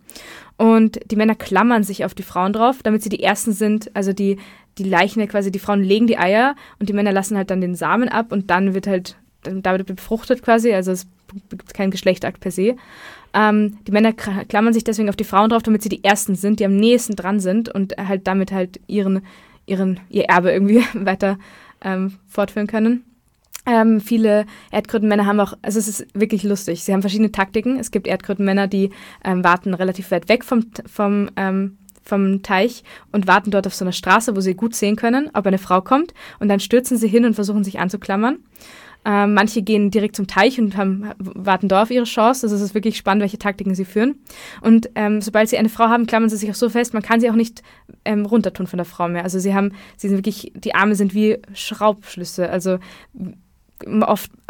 Und die Männer klammern sich auf die Frauen drauf, damit sie die Ersten sind. Also die Leichen, quasi die Frauen legen die Eier und die Männer lassen halt dann den Samen ab und dann wird halt, da wird befruchtet quasi. Also es gibt keinen Geschlechtsakt per se. Die Männer klammern sich deswegen auf die Frauen drauf, damit sie die Ersten sind, die am nächsten dran sind und halt damit halt ihr Erbe irgendwie weiter fortführen können. Viele Erdkrötenmänner haben auch, also es ist wirklich lustig, sie haben verschiedene Taktiken. Es gibt Erdkrötenmänner, die warten relativ weit weg vom Teich und warten dort auf so einer Straße, wo sie gut sehen können, ob eine Frau kommt. Und dann stürzen sie hin und versuchen sich anzuklammern. Manche gehen direkt zum Teich und warten da auf ihre Chance. Also es ist wirklich spannend, welche Taktiken sie führen. Und sobald sie eine Frau haben, klammern sie sich auch so fest, man kann sie auch nicht runtertun von der Frau mehr. Also sie sind wirklich, die Arme sind wie Schraubschlüsse. Also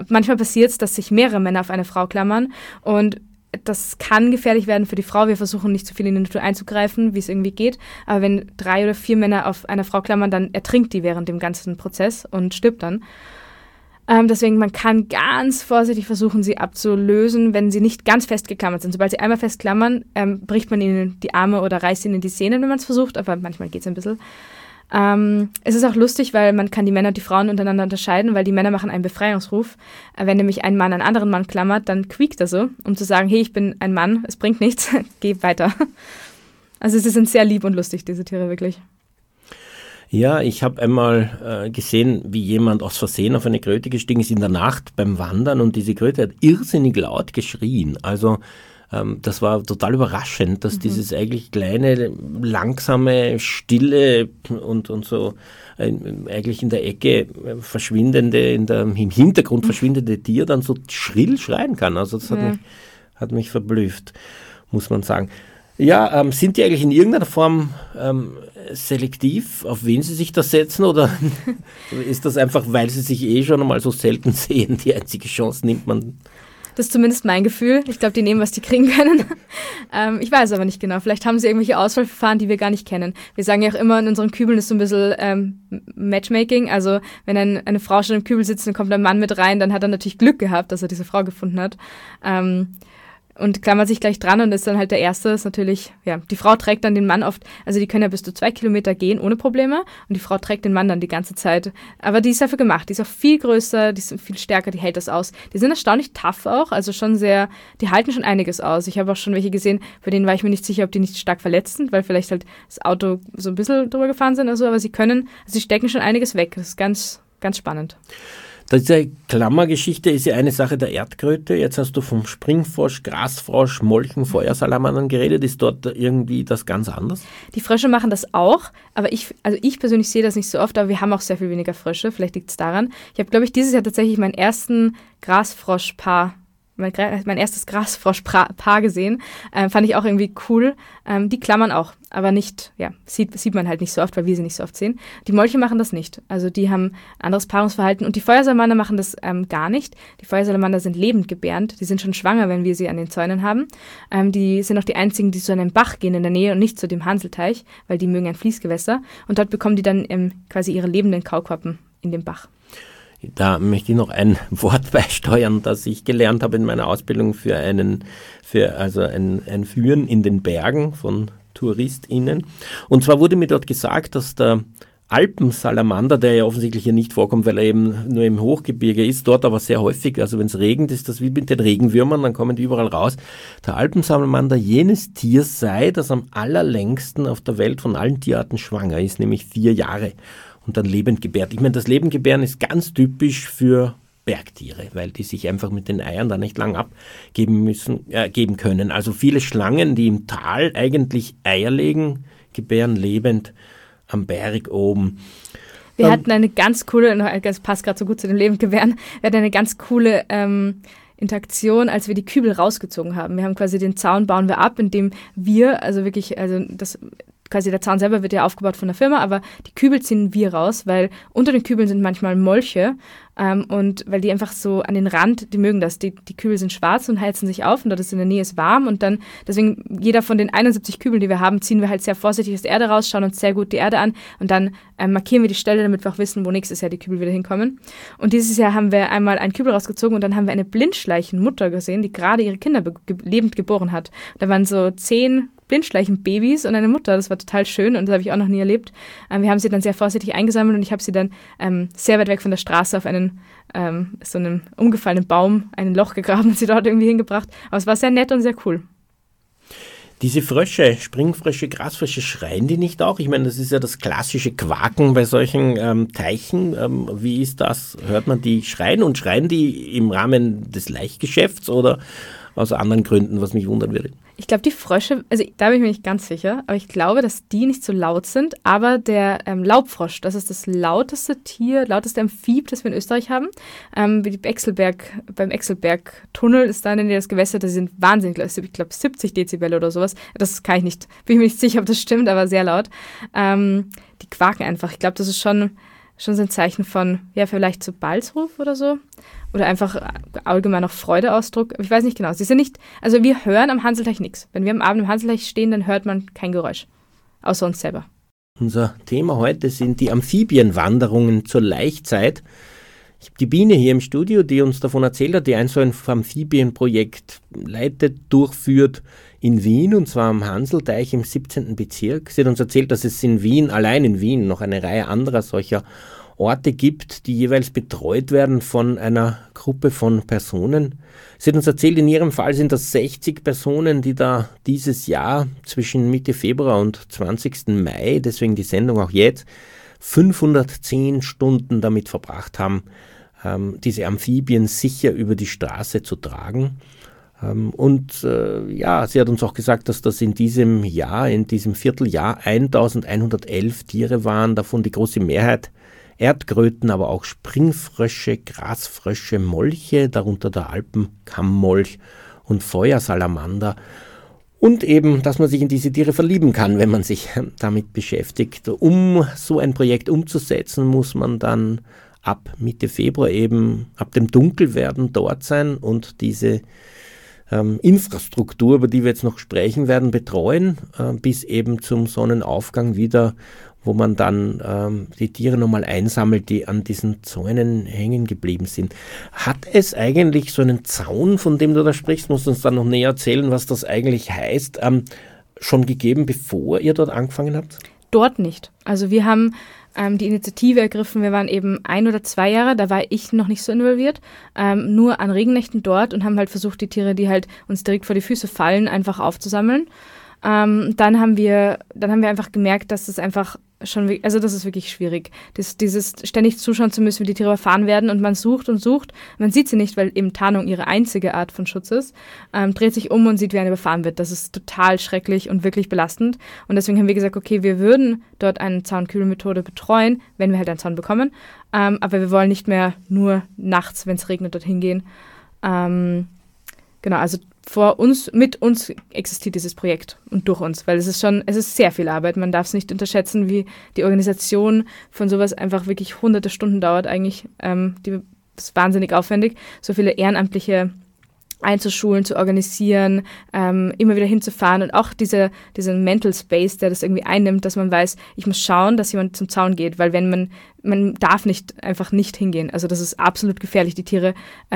manchmal passiert es, dass sich mehrere Männer auf eine Frau klammern und das kann gefährlich werden für die Frau. Wir versuchen nicht zu viel in die Natur einzugreifen, wie es irgendwie geht. Aber wenn 3 oder 4 Männer auf einer Frau klammern, dann ertrinkt die während dem ganzen Prozess und stirbt dann. Deswegen, man kann ganz vorsichtig versuchen, sie abzulösen, wenn sie nicht ganz festgeklammert sind. Sobald sie einmal festklammern, bricht man ihnen die Arme oder reißt ihnen die Sehnen, wenn man es versucht, aber manchmal geht es ein bisschen. Es ist auch lustig, weil man kann die Männer und die Frauen untereinander unterscheiden, weil die Männer machen einen Befreiungsruf. Wenn nämlich ein Mann einen anderen Mann klammert, dann quiekt er so, um zu sagen, hey, ich bin ein Mann, es bringt nichts, geh weiter. Also sie sind sehr lieb und lustig, diese Tiere, wirklich. Ja, ich habe einmal gesehen, wie jemand aus Versehen auf eine Kröte gestiegen ist in der Nacht beim Wandern und diese Kröte hat irrsinnig laut geschrien. Also Das war total überraschend, dass dieses eigentlich kleine, langsame, stille und so eigentlich in der Ecke verschwindende, im Hintergrund verschwindende Tier dann so schrill schreien kann. Also das hat mich verblüfft, muss man sagen. Ja, sind die eigentlich in irgendeiner Form selektiv, auf wen sie sich das setzen, oder ist das einfach, weil sie sich eh schon einmal so selten sehen, die einzige Chance nimmt man? Das ist zumindest mein Gefühl. Ich glaube, die nehmen, was die kriegen können. Ich weiß aber nicht genau. Vielleicht haben sie irgendwelche Auswahlverfahren, die wir gar nicht kennen. Wir sagen ja auch immer, in unseren Kübeln ist so ein bisschen Matchmaking. Also wenn eine Frau schon im Kübel sitzt und kommt ein Mann mit rein, dann hat er natürlich Glück gehabt, dass er diese Frau gefunden hat. Und klammert sich gleich dran und ist dann halt der Erste. Ist natürlich, ja, die Frau trägt dann den Mann oft, also die können ja bis zu 2 Kilometer gehen ohne Probleme und die Frau trägt den Mann dann die ganze Zeit. Aber die ist dafür gemacht, die ist auch viel größer, die ist viel stärker, die hält das aus. Die sind erstaunlich tough auch, also schon sehr, die halten schon einiges aus. Ich habe auch schon welche gesehen, bei denen war ich mir nicht sicher, ob die nicht stark verletzt sind, weil vielleicht halt das Auto so ein bisschen drüber gefahren sind oder so, aber sie stecken schon einiges weg. Das ist ganz, ganz spannend. Diese Klammergeschichte ist ja eine Sache der Erdkröte. Jetzt hast du vom Springfrosch, Grasfrosch, Molchen, Feuersalamandern geredet. Ist dort irgendwie das ganz anders? Die Frösche machen das auch, aber ich persönlich sehe das nicht so oft, aber wir haben auch sehr viel weniger Frösche. Vielleicht liegt es daran. Ich habe, glaube ich, dieses Jahr tatsächlich mein erstes Grasfroschpaar gesehen. Fand ich auch irgendwie cool. Die klammern auch, aber nicht, ja, sieht man halt nicht so oft, weil wir sie nicht so oft sehen. Die Molche machen das nicht. Also die haben anderes Paarungsverhalten und die Feuersalamander machen das gar nicht. Die Feuersalamander sind lebend gebärend. Die sind schon schwanger, wenn wir sie an den Zäunen haben. Die sind auch die einzigen, die zu einem Bach gehen in der Nähe und nicht zu dem Hanslteich, weil die mögen ein Fließgewässer. Und dort bekommen die dann quasi ihre lebenden Kaulquappen in dem Bach. Da möchte ich noch ein Wort beisteuern, das ich gelernt habe in meiner Ausbildung für ein Führen in den Bergen von TouristInnen. Und zwar wurde mir dort gesagt, dass der Alpensalamander, der ja offensichtlich hier nicht vorkommt, weil er eben nur im Hochgebirge ist, dort aber sehr häufig, also wenn es regnet, ist das wie mit den Regenwürmern, dann kommen die überall raus. Der Alpensalamander jenes Tier sei, das am allerlängsten auf der Welt von allen Tierarten schwanger ist, nämlich 4 Jahre. Und dann lebend gebärt. Ich meine, das Lebendgebären ist ganz typisch für Bergtiere, weil die sich einfach mit den Eiern da nicht lang abgeben geben können. Also viele Schlangen, die im Tal eigentlich Eier legen, gebären lebend am Berg oben. Wir hatten eine ganz coole, das passt gerade so gut zu dem Lebendgebären, wir hatten eine ganz coole Interaktion, als wir die Kübel rausgezogen haben. Wir haben quasi den Zaun bauen wir ab, indem wir, quasi der Zaun selber wird ja aufgebaut von der Firma, aber die Kübel ziehen wir raus, weil unter den Kübeln sind manchmal Molche und weil die einfach so an den Rand, die mögen das, die Kübel sind schwarz und heizen sich auf und dort ist in der Nähe ist warm und dann, deswegen jeder von den 71 Kübeln, die wir haben, ziehen wir halt sehr vorsichtig aus der Erde raus, schauen uns sehr gut die Erde an und dann markieren wir die Stelle, damit wir auch wissen, wo nächstes Jahr die Kübel wieder hinkommen. Und dieses Jahr haben wir einmal einen Kübel rausgezogen und dann haben wir eine Blindschleichenmutter gesehen, die gerade ihre Kinder lebend geboren hat. Da waren so 10 Blindschleichen-Babys und eine Mutter, das war total schön und das habe ich auch noch nie erlebt. Wir haben sie dann sehr vorsichtig eingesammelt und ich habe sie dann sehr weit weg von der Straße auf so einen umgefallenen Baum, ein Loch gegraben und sie dort irgendwie hingebracht. Aber es war sehr nett und sehr cool. Diese Frösche, Springfrösche, Grasfrösche, schreien die nicht auch? Ich meine, das ist ja das klassische Quaken bei solchen Teichen. Wie ist das? Hört man die schreien und schreien die im Rahmen des Laichgeschäfts oder aus anderen Gründen, was mich wundern würde? Ich glaube, die Frösche, also da bin ich mir nicht ganz sicher, aber ich glaube, dass die nicht so laut sind, aber der Laubfrosch, das ist das lauteste Tier, lauteste Amphib, das wir in Österreich haben. Beim Exelberg-Tunnel ist da in der Nähe das Gewässer, das sind wahnsinnig laut, ich glaube 70 Dezibel oder sowas, das kann ich nicht, bin ich mir nicht sicher, ob das stimmt, aber sehr laut. Die quaken einfach, ich glaube, das ist schon so ein Zeichen von, ja, vielleicht so Balzruf oder so. Oder einfach allgemein auch Freudeausdruck. Ich weiß nicht genau. Sie sind nicht, also wir hören am Hanslteich nichts. Wenn wir am Abend am Hanslteich stehen, dann hört man kein Geräusch. Außer uns selber. Unser Thema heute sind die Amphibienwanderungen zur Laichzeit. Ich habe die Biene hier im Studio, die uns davon erzählt hat, die ein Amphibienprojekt leitet, durchführt in Wien und zwar am Hanslteich im 17. Bezirk. Sie hat uns erzählt, dass es allein in Wien, noch eine Reihe anderer solcher Orte gibt, die jeweils betreut werden von einer Gruppe von Personen. Sie hat uns erzählt, in ihrem Fall sind das 60 Personen, die da dieses Jahr zwischen Mitte Februar und 20. Mai, deswegen die Sendung auch jetzt, 510 Stunden damit verbracht haben, diese Amphibien sicher über die Straße zu tragen. Sie hat uns auch gesagt, dass das in diesem Jahr, in diesem Vierteljahr 1111 Tiere waren, davon die große Mehrheit Erdkröten, aber auch Springfrösche, Grasfrösche, Molche, darunter der Alpenkammmolch und Feuersalamander. Und eben, dass man sich in diese Tiere verlieben kann, wenn man sich damit beschäftigt. Um so ein Projekt umzusetzen, muss man dann ab Mitte Februar eben, ab dem Dunkelwerden dort sein und diese Infrastruktur, über die wir jetzt noch sprechen werden, betreuen, bis eben zum Sonnenaufgang wieder, wo man dann die Tiere nochmal einsammelt, die an diesen Zäunen hängen geblieben sind. Hat es eigentlich so einen Zaun, von dem du da sprichst, musst du uns dann noch näher erzählen, was das eigentlich heißt, schon gegeben, bevor ihr dort angefangen habt? Dort nicht. Also wir haben die Initiative ergriffen, wir waren eben 1 oder 2 Jahre, da war ich noch nicht so involviert, nur an Regennächten dort und haben halt versucht, die Tiere, die halt uns direkt vor die Füße fallen, einfach aufzusammeln. Dann haben wir einfach gemerkt, dass es einfach schon, also das ist wirklich schwierig, dieses ständig zuschauen zu müssen, wie die Tiere überfahren werden, und man sucht und sucht, man sieht sie nicht, weil eben Tarnung ihre einzige Art von Schutz ist, dreht sich um und sieht, wie eine überfahren wird. Das ist total schrecklich und wirklich belastend, und deswegen haben wir gesagt, okay, wir würden dort eine Zaunkühlmethode betreuen, wenn wir halt einen Zaun bekommen, aber wir wollen nicht mehr nur nachts, wenn es regnet, dorthin gehen. Genau, also mit uns existiert dieses Projekt und durch uns, weil es ist sehr viel Arbeit. Man darf es nicht unterschätzen, wie die Organisation von sowas einfach wirklich hunderte Stunden dauert eigentlich. Das ist wahnsinnig aufwendig, so viele Ehrenamtliche einzuschulen, zu organisieren, immer wieder hinzufahren, und auch diesen Mental Space, der das irgendwie einnimmt, dass man weiß, ich muss schauen, dass jemand zum Zaun geht, weil man darf nicht einfach nicht hingehen. Also das ist absolut gefährlich. Die Tiere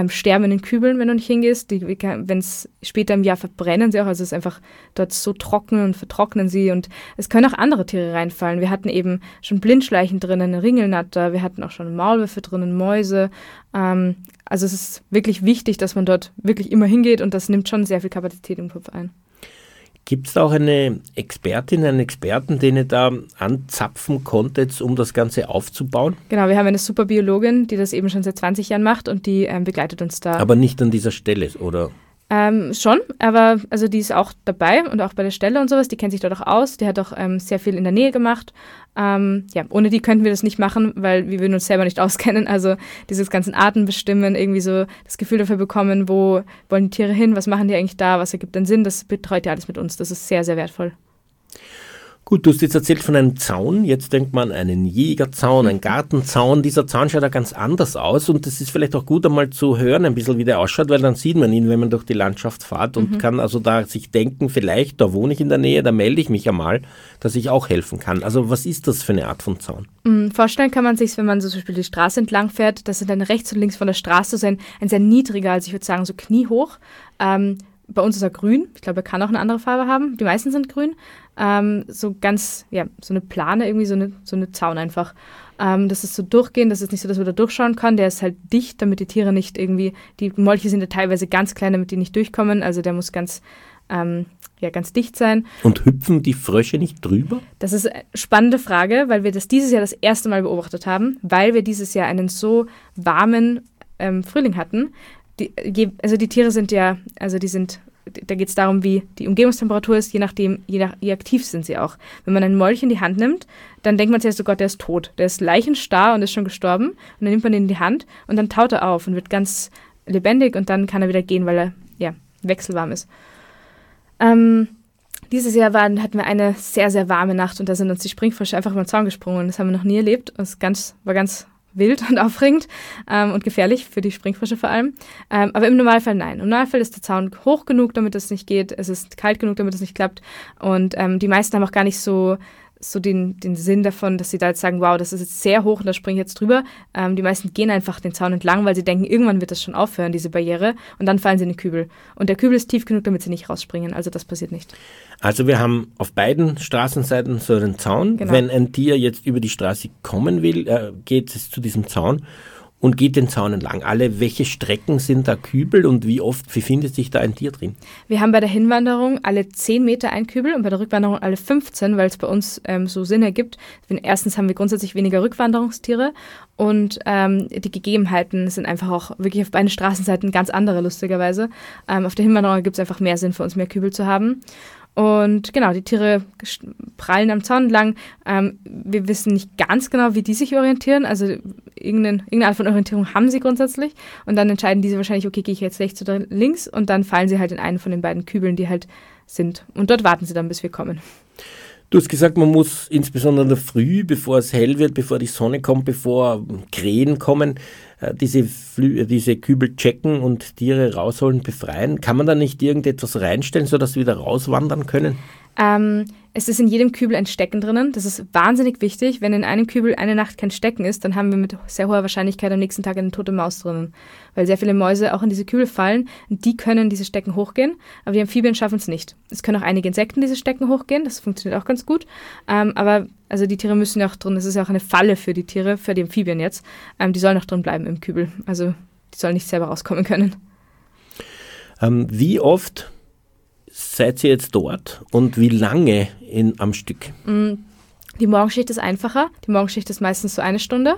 sterben in den Kübeln, wenn du nicht hingehst. Wenn es später im Jahr verbrennen sie auch. Also es ist einfach dort so trocken und vertrocknen sie. Und es können auch andere Tiere reinfallen. Wir hatten eben schon Blindschleichen drinnen, Ringelnatter. Wir hatten auch schon Maulwürfe drinnen, Mäuse. Also es ist wirklich wichtig, dass man dort wirklich immer hingeht. Und das nimmt schon sehr viel Kapazität im Kopf ein. Gibt es auch eine Expertin, einen Experten, den ihr da anzapfen konntet, um das Ganze aufzubauen? Genau, wir haben eine super Biologin, die das eben schon seit 20 Jahren macht, und die begleitet uns da. Aber nicht an dieser Stelle, oder? Schon, aber also die ist auch dabei und auch bei der Stelle und sowas, die kennt sich dort auch aus, die hat auch sehr viel in der Nähe gemacht. Ohne die könnten wir das nicht machen, weil wir würden uns selber nicht auskennen, also dieses ganzen Arten bestimmen, irgendwie so das Gefühl dafür bekommen, wo wollen die Tiere hin, was machen die eigentlich da, was ergibt denn Sinn, das betreut ja alles mit uns, das ist sehr, sehr wertvoll. Gut, du hast jetzt erzählt von einem Zaun, jetzt denkt man an einen Jägerzaun, einen Gartenzaun, dieser Zaun schaut ja ganz anders aus, und das ist vielleicht auch gut einmal zu hören ein bisschen, wie der ausschaut, weil dann sieht man ihn, wenn man durch die Landschaft fährt, und kann also da sich denken, vielleicht, da wohne ich in der Nähe, da melde ich mich einmal, dass ich auch helfen kann. Also was ist das für eine Art von Zaun? Vorstellen kann man sich, wenn man so zum Beispiel die Straße entlang fährt, das sind dann rechts und links von der Straße so ein sehr niedriger, also ich würde sagen so kniehoch. Bei uns ist er grün, ich glaube, er kann auch eine andere Farbe haben, die meisten sind grün. So eine Plane, irgendwie so eine Zaun einfach. Das ist so durchgehen, das ist nicht so, dass man da durchschauen kann, der ist halt dicht, damit die Tiere nicht irgendwie, die Molche sind ja teilweise ganz klein, damit die nicht durchkommen, also der muss ganz dicht sein. Und hüpfen die Frösche nicht drüber? Das ist eine spannende Frage, weil wir das dieses Jahr das erste Mal beobachtet haben, weil wir dieses Jahr einen so warmen Frühling hatten. Die Tiere sind ja, also die sind... Da geht es darum, wie die Umgebungstemperatur ist, je aktiv sind sie auch. Wenn man einen Molch in die Hand nimmt, dann denkt man zuerst, oh Gott, der ist tot. Der ist leichenstarr und ist schon gestorben. Und dann nimmt man ihn in die Hand und dann taut er auf und wird ganz lebendig, und dann kann er wieder gehen, weil er wechselwarm ist. Dieses Jahr hatten wir eine sehr, sehr warme Nacht, und da sind uns die Springfrösche einfach über den Zaun gesprungen. Das haben wir noch nie erlebt. Das war ganz wild und aufregend und gefährlich für die Springfrösche vor allem. Aber im Normalfall nein. Im Normalfall ist der Zaun hoch genug, damit es nicht geht. Es ist kalt genug, damit es nicht klappt. Und die meisten haben auch gar nicht so den Sinn davon, dass sie da jetzt sagen, wow, das ist jetzt sehr hoch und da springe ich jetzt drüber. Die meisten gehen einfach den Zaun entlang, weil sie denken, irgendwann wird das schon aufhören, diese Barriere. Und dann fallen sie in den Kübel. Und der Kübel ist tief genug, damit sie nicht rausspringen. Also das passiert nicht. Also wir haben auf beiden Straßenseiten so einen Zaun. Genau. Wenn ein Tier jetzt über die Straße kommen will, geht es zu diesem Zaun. und geht den Zaun entlang. Alle, welche Strecken sind da Kübel und wie oft befindet sich da ein Tier drin? Wir haben bei der Hinwanderung alle 10 Meter ein Kübel und bei der Rückwanderung alle 15, weil es bei uns so Sinn ergibt. Erstens haben wir grundsätzlich weniger Rückwanderungstiere und die Gegebenheiten sind einfach auch wirklich auf beiden Straßenseiten ganz andere, lustigerweise. Auf der Hinwanderung ergibt es einfach mehr Sinn für uns, mehr Kübel zu haben. Und genau, die Tiere prallen am Zaun entlang. Wir wissen nicht ganz genau, wie die sich orientieren. Also irgendeine Art von Orientierung haben sie grundsätzlich. Und dann entscheiden diese wahrscheinlich, okay, gehe ich jetzt rechts oder links? Und dann fallen sie halt in einen von den beiden Kübeln, die halt sind. Und dort warten sie dann, bis wir kommen. Du hast gesagt, man muss insbesondere in der Früh, bevor es hell wird, bevor die Sonne kommt, bevor Krähen kommen, diese Kübel checken und Tiere rausholen, befreien. Kann man da nicht irgendetwas reinstellen, sodass sie wieder rauswandern können? Es ist in jedem Kübel ein Stecken drinnen. Das ist wahnsinnig wichtig. Wenn in einem Kübel eine Nacht kein Stecken ist, dann haben wir mit sehr hoher Wahrscheinlichkeit am nächsten Tag eine tote Maus drinnen. Weil sehr viele Mäuse auch in diese Kübel fallen. Und die können diese Stecken hochgehen, aber die Amphibien schaffen es nicht. Es können auch einige Insekten diese Stecken hochgehen. Das funktioniert auch ganz gut. Aber also die Tiere müssen ja auch drin. Das ist ja auch eine Falle für die Tiere, für die Amphibien jetzt. Die sollen auch drin bleiben im Kübel. Also die sollen nicht selber rauskommen können. Wie oft seid ihr jetzt dort und wie lange am Stück? Die Morgenschicht ist einfacher. Die Morgenschicht ist meistens so eine Stunde,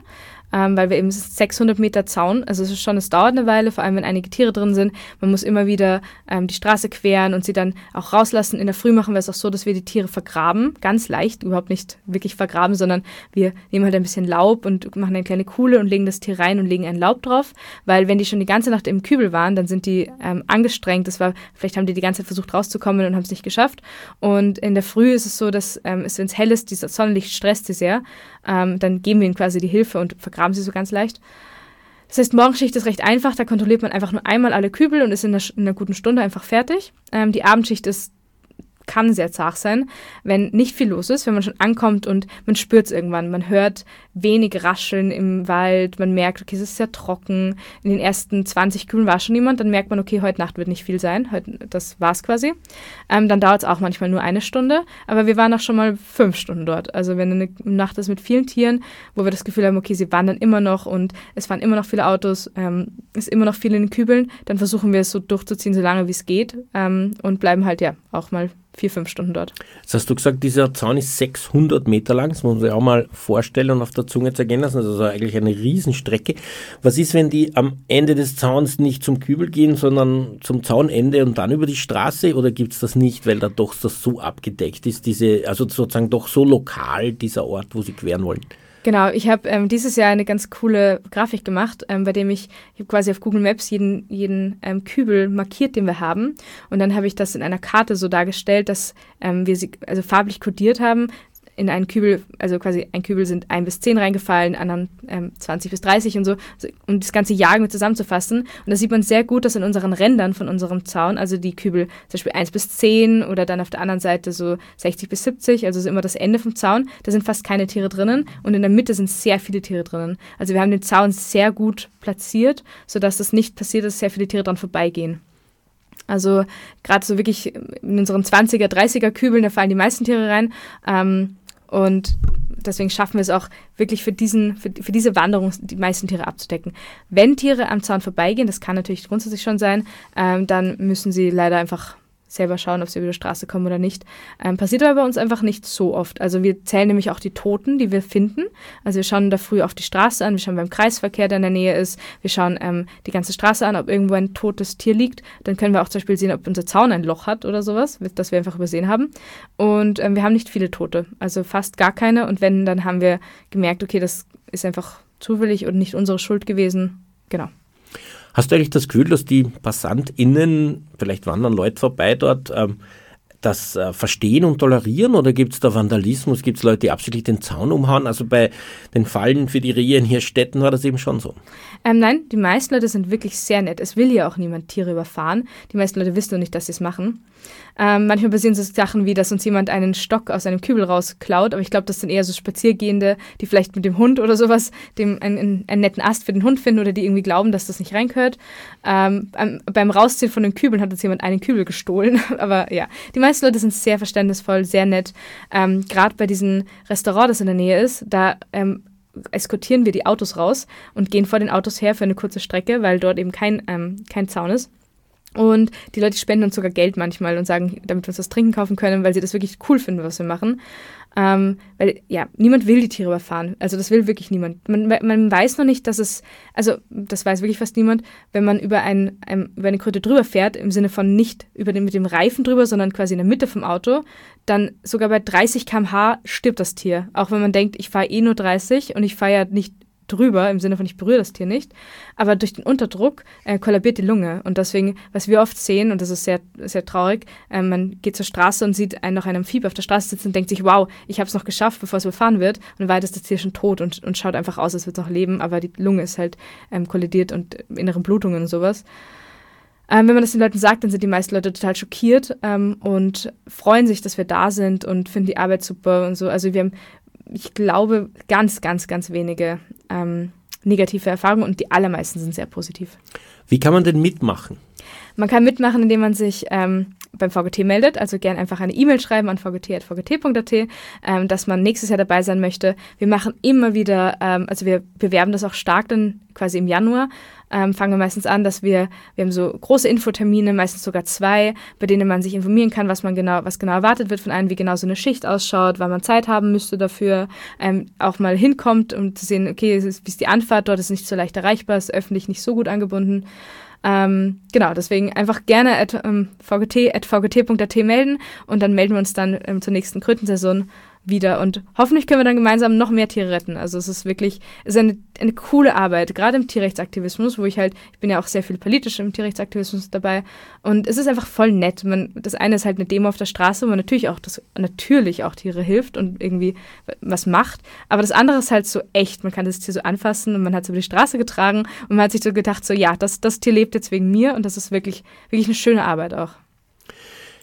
weil wir eben 600 Meter Zaun, also es dauert eine Weile, vor allem wenn einige Tiere drin sind. Man muss immer wieder die Straße queren und sie dann auch rauslassen. In der Früh machen wir es auch so, dass wir die Tiere vergraben, ganz leicht, überhaupt nicht wirklich vergraben, sondern wir nehmen halt ein bisschen Laub und machen eine kleine Kuhle und legen das Tier rein und legen ein Laub drauf, weil wenn die schon die ganze Nacht im Kübel waren, dann sind die angestrengt. Vielleicht haben die ganze Zeit versucht rauszukommen und haben es nicht geschafft. Und in der Früh ist es so, dass es, wenn es hell ist, dieses Sonnenlicht stresst sie sehr, dann geben wir ihnen quasi die Hilfe und vergraben sie so ganz leicht. Das heißt, Morgenschicht ist recht einfach, da kontrolliert man einfach nur einmal alle Kübel und ist in einer guten Stunde einfach fertig. Die Abendschicht kann sehr zart sein, wenn nicht viel los ist, wenn man schon ankommt und man spürt es irgendwann. Man hört wenig Rascheln im Wald, man merkt, okay, es ist sehr trocken. In den ersten 20 Kübeln war schon niemand, dann merkt man, okay, heute Nacht wird nicht viel sein, das war's quasi. Dann dauert es auch manchmal nur eine Stunde, aber wir waren auch schon mal 5 Stunden dort. Also wenn eine Nacht ist mit vielen Tieren, wo wir das Gefühl haben, okay, sie wandern immer noch und es fahren immer noch viele Autos, ist immer noch viel in den Kübeln, dann versuchen wir es so durchzuziehen, so lange wie es geht und bleiben halt ja auch mal 4-5 Stunden dort. Jetzt hast du gesagt, dieser Zaun ist 600 Meter lang. Das muss man sich auch mal vorstellen und auf der Zunge zergehen lassen. Das ist also eigentlich eine Riesenstrecke. Was ist, wenn die am Ende des Zauns nicht zum Kübel gehen, sondern zum Zaunende und dann über die Straße? Oder gibt es das nicht, weil da doch das so abgedeckt ist, also sozusagen doch so lokal dieser Ort, wo sie queren wollen? Genau, ich habe dieses Jahr eine ganz coole Grafik gemacht, bei dem ich habe quasi auf Google Maps jeden Kübel markiert, den wir haben. Und dann habe ich das in einer Karte so dargestellt, dass wir sie also farblich kodiert haben. In einen Kübel, also quasi ein Kübel sind 1 bis 10 reingefallen, anderen 20 bis 30 und so, um das ganze Jagen mit zusammenzufassen. Und da sieht man sehr gut, dass in unseren Rändern von unserem Zaun, also die Kübel zum Beispiel 1 bis 10 oder dann auf der anderen Seite so 60 bis 70, also so immer das Ende vom Zaun, da sind fast keine Tiere drinnen und in der Mitte sind sehr viele Tiere drinnen. Also wir haben den Zaun sehr gut platziert, sodass das nicht passiert, dass sehr viele Tiere dran vorbeigehen. Also gerade so wirklich in unseren 20er, 30er Kübeln, da fallen die meisten Tiere rein. Und deswegen schaffen wir es auch wirklich für diese Wanderung die meisten Tiere abzudecken. Wenn Tiere am Zaun vorbeigehen, das kann natürlich grundsätzlich schon sein, dann müssen sie leider einfach selber schauen, ob sie über die Straße kommen oder nicht. Passiert aber bei uns einfach nicht so oft. Also wir zählen nämlich auch die Toten, die wir finden. Also wir schauen da früh auf die Straße an, wir schauen beim Kreisverkehr, der in der Nähe ist, wir schauen die ganze Straße an, ob irgendwo ein totes Tier liegt. Dann können wir auch zum Beispiel sehen, ob unser Zaun ein Loch hat oder sowas, das wir einfach übersehen haben. Und wir haben nicht viele Tote, also fast gar keine. Und wenn, dann haben wir gemerkt, okay, das ist einfach zufällig und nicht unsere Schuld gewesen. Genau. Hast du eigentlich das Gefühl, dass die PassantInnen, vielleicht wandern Leute vorbei dort, das verstehen und tolerieren oder gibt es da Vandalismus? Gibt es Leute, die absichtlich den Zaun umhauen? Also bei den Fallen für die Rehe in Hirschstetten war das eben schon so. Nein, die meisten Leute sind wirklich sehr nett. Es will ja auch niemand Tiere überfahren. Die meisten Leute wissen nur nicht, dass sie es machen. Manchmal passieren so Sachen wie, dass uns jemand einen Stock aus einem Kübel rausklaut, aber ich glaube, das sind eher so Spaziergehende, die vielleicht mit dem Hund oder sowas einen netten Ast für den Hund finden oder die irgendwie glauben, dass das nicht reingehört. Beim Rausziehen von den Kübeln hat uns jemand einen Kübel gestohlen, aber ja, die meisten Leute sind sehr verständnisvoll, sehr nett. Gerade bei diesem Restaurant, das in der Nähe ist, da eskortieren wir die Autos raus und gehen vor den Autos her für eine kurze Strecke, weil dort eben kein Zaun ist. Und die Leute spenden uns sogar Geld manchmal und sagen, damit wir uns das Trinken kaufen können, weil sie das wirklich cool finden, was wir machen. Weil, ja, niemand will die Tiere überfahren. Also das will wirklich niemand. Man weiß noch nicht, dass es, also das weiß wirklich fast niemand, wenn man über eine Kröte drüber fährt, im Sinne von nicht mit dem Reifen drüber, sondern quasi in der Mitte vom Auto, dann sogar bei 30 km/h stirbt das Tier. Auch wenn man denkt, ich fahre eh nur 30 und ich fahre ja nicht drüber, im Sinne von ich berühre das Tier nicht, aber durch den Unterdruck kollabiert die Lunge und deswegen, was wir oft sehen, und das ist sehr, sehr traurig, man geht zur Straße und sieht einen Amphibien auf der Straße sitzen und denkt sich, wow, ich habe es noch geschafft, bevor es überfahren wird, und weiter ist das Tier schon tot und schaut einfach aus, als würde es noch leben, aber die Lunge ist halt kollidiert und innere Blutungen und sowas. Wenn man das den Leuten sagt, dann sind die meisten Leute total schockiert und freuen sich, dass wir da sind und finden die Arbeit super und so, also wir haben, ich glaube, ganz, ganz, ganz wenige negative Erfahrungen und die allermeisten sind sehr positiv. Wie kann man denn mitmachen? Man kann mitmachen, indem man sich beim VGT meldet, also gerne einfach eine E-Mail schreiben an vgt.vgt.at, dass man nächstes Jahr dabei sein möchte. Wir machen immer wieder, also wir bewerben das auch stark dann quasi im Januar, fangen wir meistens an, dass wir haben so große Infotermine, meistens sogar 2, bei denen man sich informieren kann, was genau erwartet wird von einem, wie genau so eine Schicht ausschaut, wann man Zeit haben müsste dafür, auch mal hinkommt, um zu sehen, okay, wie ist die Anfahrt, dort ist nicht so leicht erreichbar, ist öffentlich nicht so gut angebunden. Genau, deswegen einfach gerne vgt.at melden und dann melden wir uns dann zur nächsten Krötensaison wieder und hoffentlich können wir dann gemeinsam noch mehr Tiere retten. Also es ist wirklich, es ist eine coole Arbeit, gerade im Tierrechtsaktivismus, ich bin ja auch sehr viel politisch im Tierrechtsaktivismus dabei und es ist einfach voll nett. Das eine ist halt eine Demo auf der Straße, wo man natürlich auch Tiere hilft und irgendwie was macht, aber das andere ist halt so echt, man kann das Tier so anfassen und man hat es über die Straße getragen und man hat sich so gedacht, so ja, das Tier lebt jetzt wegen mir und das ist wirklich, wirklich eine schöne Arbeit auch.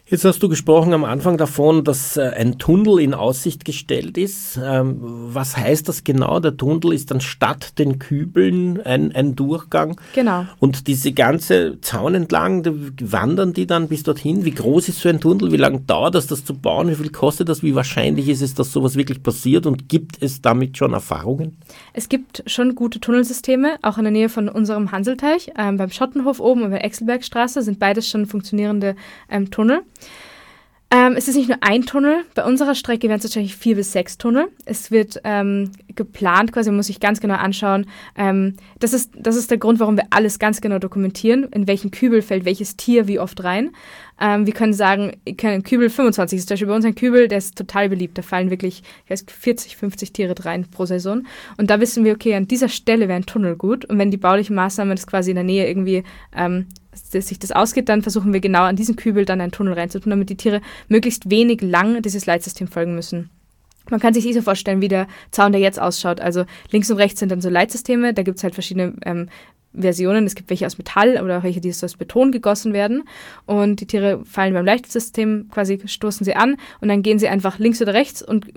Jetzt hast du gesprochen am Anfang davon, dass ein Tunnel in Aussicht gestellt ist. Was heißt das genau? Der Tunnel ist dann statt den Kübeln ein Durchgang. Genau. Und diese ganze Zaun entlang, wandern die dann bis dorthin? Wie groß ist so ein Tunnel? Wie lange dauert das, das zu bauen? Wie viel kostet das? Wie wahrscheinlich ist es, dass sowas wirklich passiert? Und gibt es damit schon Erfahrungen? Es gibt schon gute Tunnelsysteme, auch in der Nähe von unserem Hanslteich. Beim Schottenhof oben und bei der Exelbergstraße sind beides schon funktionierende Tunnel. Es ist nicht nur ein Tunnel, bei unserer Strecke werden es wahrscheinlich 4 bis 6 Tunnel. Es wird geplant, quasi man muss sich ganz genau anschauen. Das ist der Grund, warum wir alles ganz genau dokumentieren, in welchen Kübel fällt welches Tier wie oft rein. Wir können sagen, Kübel 25 ist zum Beispiel bei uns ein Kübel, der ist total beliebt. Da fallen wirklich 40, 50 Tiere rein pro Saison. Und da wissen wir, okay, an dieser Stelle wäre ein Tunnel gut. Und wenn die baulichen Maßnahmen das quasi in der Nähe irgendwie sich das ausgeht, dann versuchen wir genau an diesen Kübel dann einen Tunnel reinzutun, damit die Tiere möglichst wenig lang dieses Leitsystem folgen müssen. Man kann sich so vorstellen, wie der Zaun, der jetzt ausschaut. Also links und rechts sind dann so Leitsysteme, da gibt es halt verschiedene Versionen. Es gibt welche aus Metall oder welche, die aus Beton gegossen werden. Und die Tiere fallen beim Leitsystem, quasi stoßen sie an und dann gehen sie einfach links oder rechts und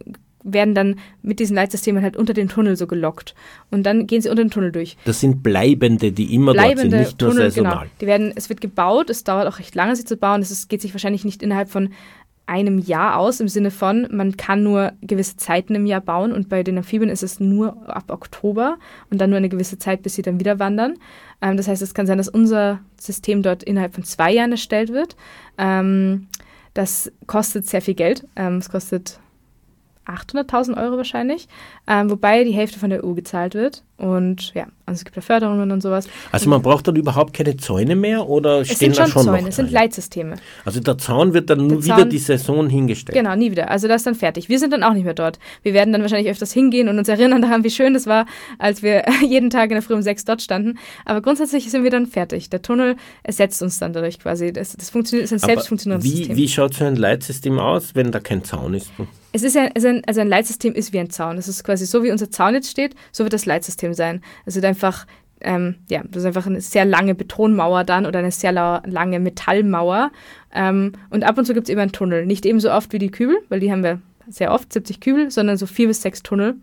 werden dann mit diesen Leitsystemen halt unter den Tunnel so gelockt. Und dann gehen sie unter den Tunnel durch. Das sind bleibende, die immer bleibende dort sind, nicht Tunnel, nur saisonal. Genau. Es wird gebaut, es dauert auch recht lange, sie zu bauen. Es geht sich wahrscheinlich nicht innerhalb von einem Jahr aus, im Sinne von, man kann nur gewisse Zeiten im Jahr bauen und bei den Amphibien ist es nur ab Oktober und dann nur eine gewisse Zeit, bis sie dann wieder wandern. Das heißt, es kann sein, dass unser System dort innerhalb von 2 Jahren erstellt wird. Das kostet sehr viel Geld. Es kostet 800.000 Euro wahrscheinlich, wobei die Hälfte von der EU gezahlt wird und ja, also es gibt ja Förderungen und sowas. Also man braucht dann überhaupt keine Zäune mehr oder stehen da schon Zäune, noch es sind Leitsysteme. Also der Zaun wird dann nur wieder die Saison hingestellt. Genau, nie wieder. Also das ist dann fertig. Wir sind dann auch nicht mehr dort. Wir werden dann wahrscheinlich öfters hingehen und uns erinnern daran, wie schön das war, als wir jeden Tag in der Früh um 6 dort standen. Aber grundsätzlich sind wir dann fertig. Der Tunnel ersetzt uns dann dadurch quasi. Das funktioniert, ist ein selbstfunktionierendes System. Wie schaut so ein Leitsystem aus, wenn da kein Zaun ist? Es ist ein Leitsystem ist wie ein Zaun. Es ist quasi so, wie unser Zaun jetzt steht, so wird das Leitsystem sein. Es wird einfach, das ist einfach eine sehr lange Betonmauer dann oder eine sehr lange Metallmauer. Und ab und zu gibt es eben einen Tunnel. Nicht eben so oft wie die Kübel, weil die haben wir sehr oft, 70 Kübel, sondern so 4 bis 6 Tunnel.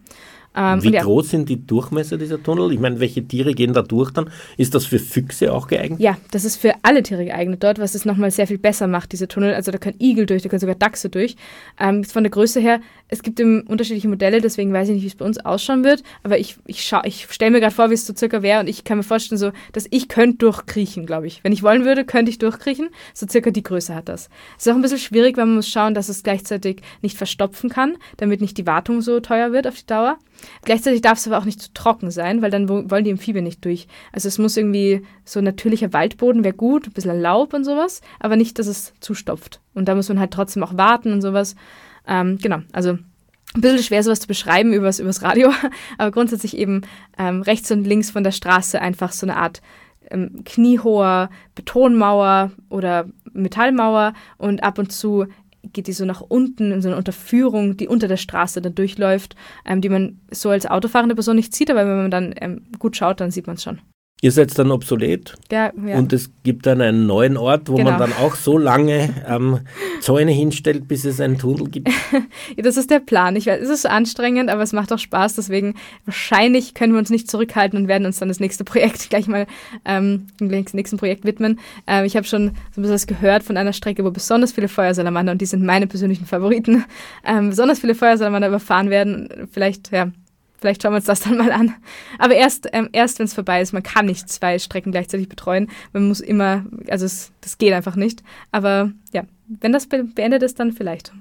Wie groß sind die Durchmesser dieser Tunnel? Ich meine, welche Tiere gehen da durch dann? Ist das für Füchse auch geeignet? Ja, das ist für alle Tiere geeignet dort, was es nochmal sehr viel besser macht, diese Tunnel. Also da können Igel durch, da können sogar Dachse durch. Von der Größe her, Es gibt unterschiedliche Modelle, deswegen weiß ich nicht, wie es bei uns ausschauen wird. Aber ich stelle mir gerade vor, wie es so circa wäre. Und ich kann mir vorstellen, so, dass ich könnte durchkriechen, glaube ich. Wenn ich wollen würde, könnte ich durchkriechen. So circa die Größe hat das. Es ist auch ein bisschen schwierig, weil man muss schauen, dass es gleichzeitig nicht verstopfen kann, damit nicht die Wartung so teuer wird auf die Dauer. Gleichzeitig darf es aber auch nicht zu trocken sein, weil dann wollen die Amphibien nicht durch. Also es muss irgendwie so natürlicher Waldboden wäre gut, ein bisschen Laub und sowas, aber nicht, dass es zustopft. Und da muss man halt trotzdem auch warten und sowas. Genau, also ein bisschen schwer sowas zu beschreiben übers Radio, aber grundsätzlich eben rechts und links von der Straße einfach so eine Art kniehoher Betonmauer oder Metallmauer und ab und zu geht die so nach unten in so eine Unterführung, die unter der Straße dann durchläuft, die man so als autofahrende Person nicht sieht, aber wenn man dann gut schaut, dann sieht man es schon. Ihr seid dann obsolet, ja. Und es gibt dann einen neuen Ort, wo man dann auch so lange Zäune hinstellt, bis es einen Tunnel gibt. Ja, das ist der Plan. Ich weiß, es ist anstrengend, aber es macht auch Spaß. Deswegen wahrscheinlich können wir uns nicht zurückhalten und werden uns dann das nächste Projekt gleich mal dem nächsten Projekt widmen. Ich habe schon so ein bisschen was gehört von einer Strecke, wo besonders viele Feuersalamander, und die sind meine persönlichen Favoriten, besonders viele Feuersalamander überfahren werden. Vielleicht schauen wir uns das dann mal an. Aber erst wenn es vorbei ist, man kann nicht zwei Strecken gleichzeitig betreuen. Man muss immer, also das geht einfach nicht. Aber ja, wenn das beendet ist, dann vielleicht.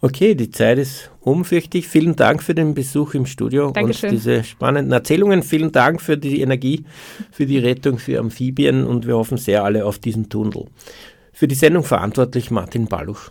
Okay, die Zeit ist um, fürchte ich. Vielen Dank für den Besuch im Studio. Dankeschön. Und diese spannenden Erzählungen. Vielen Dank für die Energie, für die Rettung für Amphibien und wir hoffen sehr alle auf diesen Tunnel. Für die Sendung verantwortlich Martin Balluch.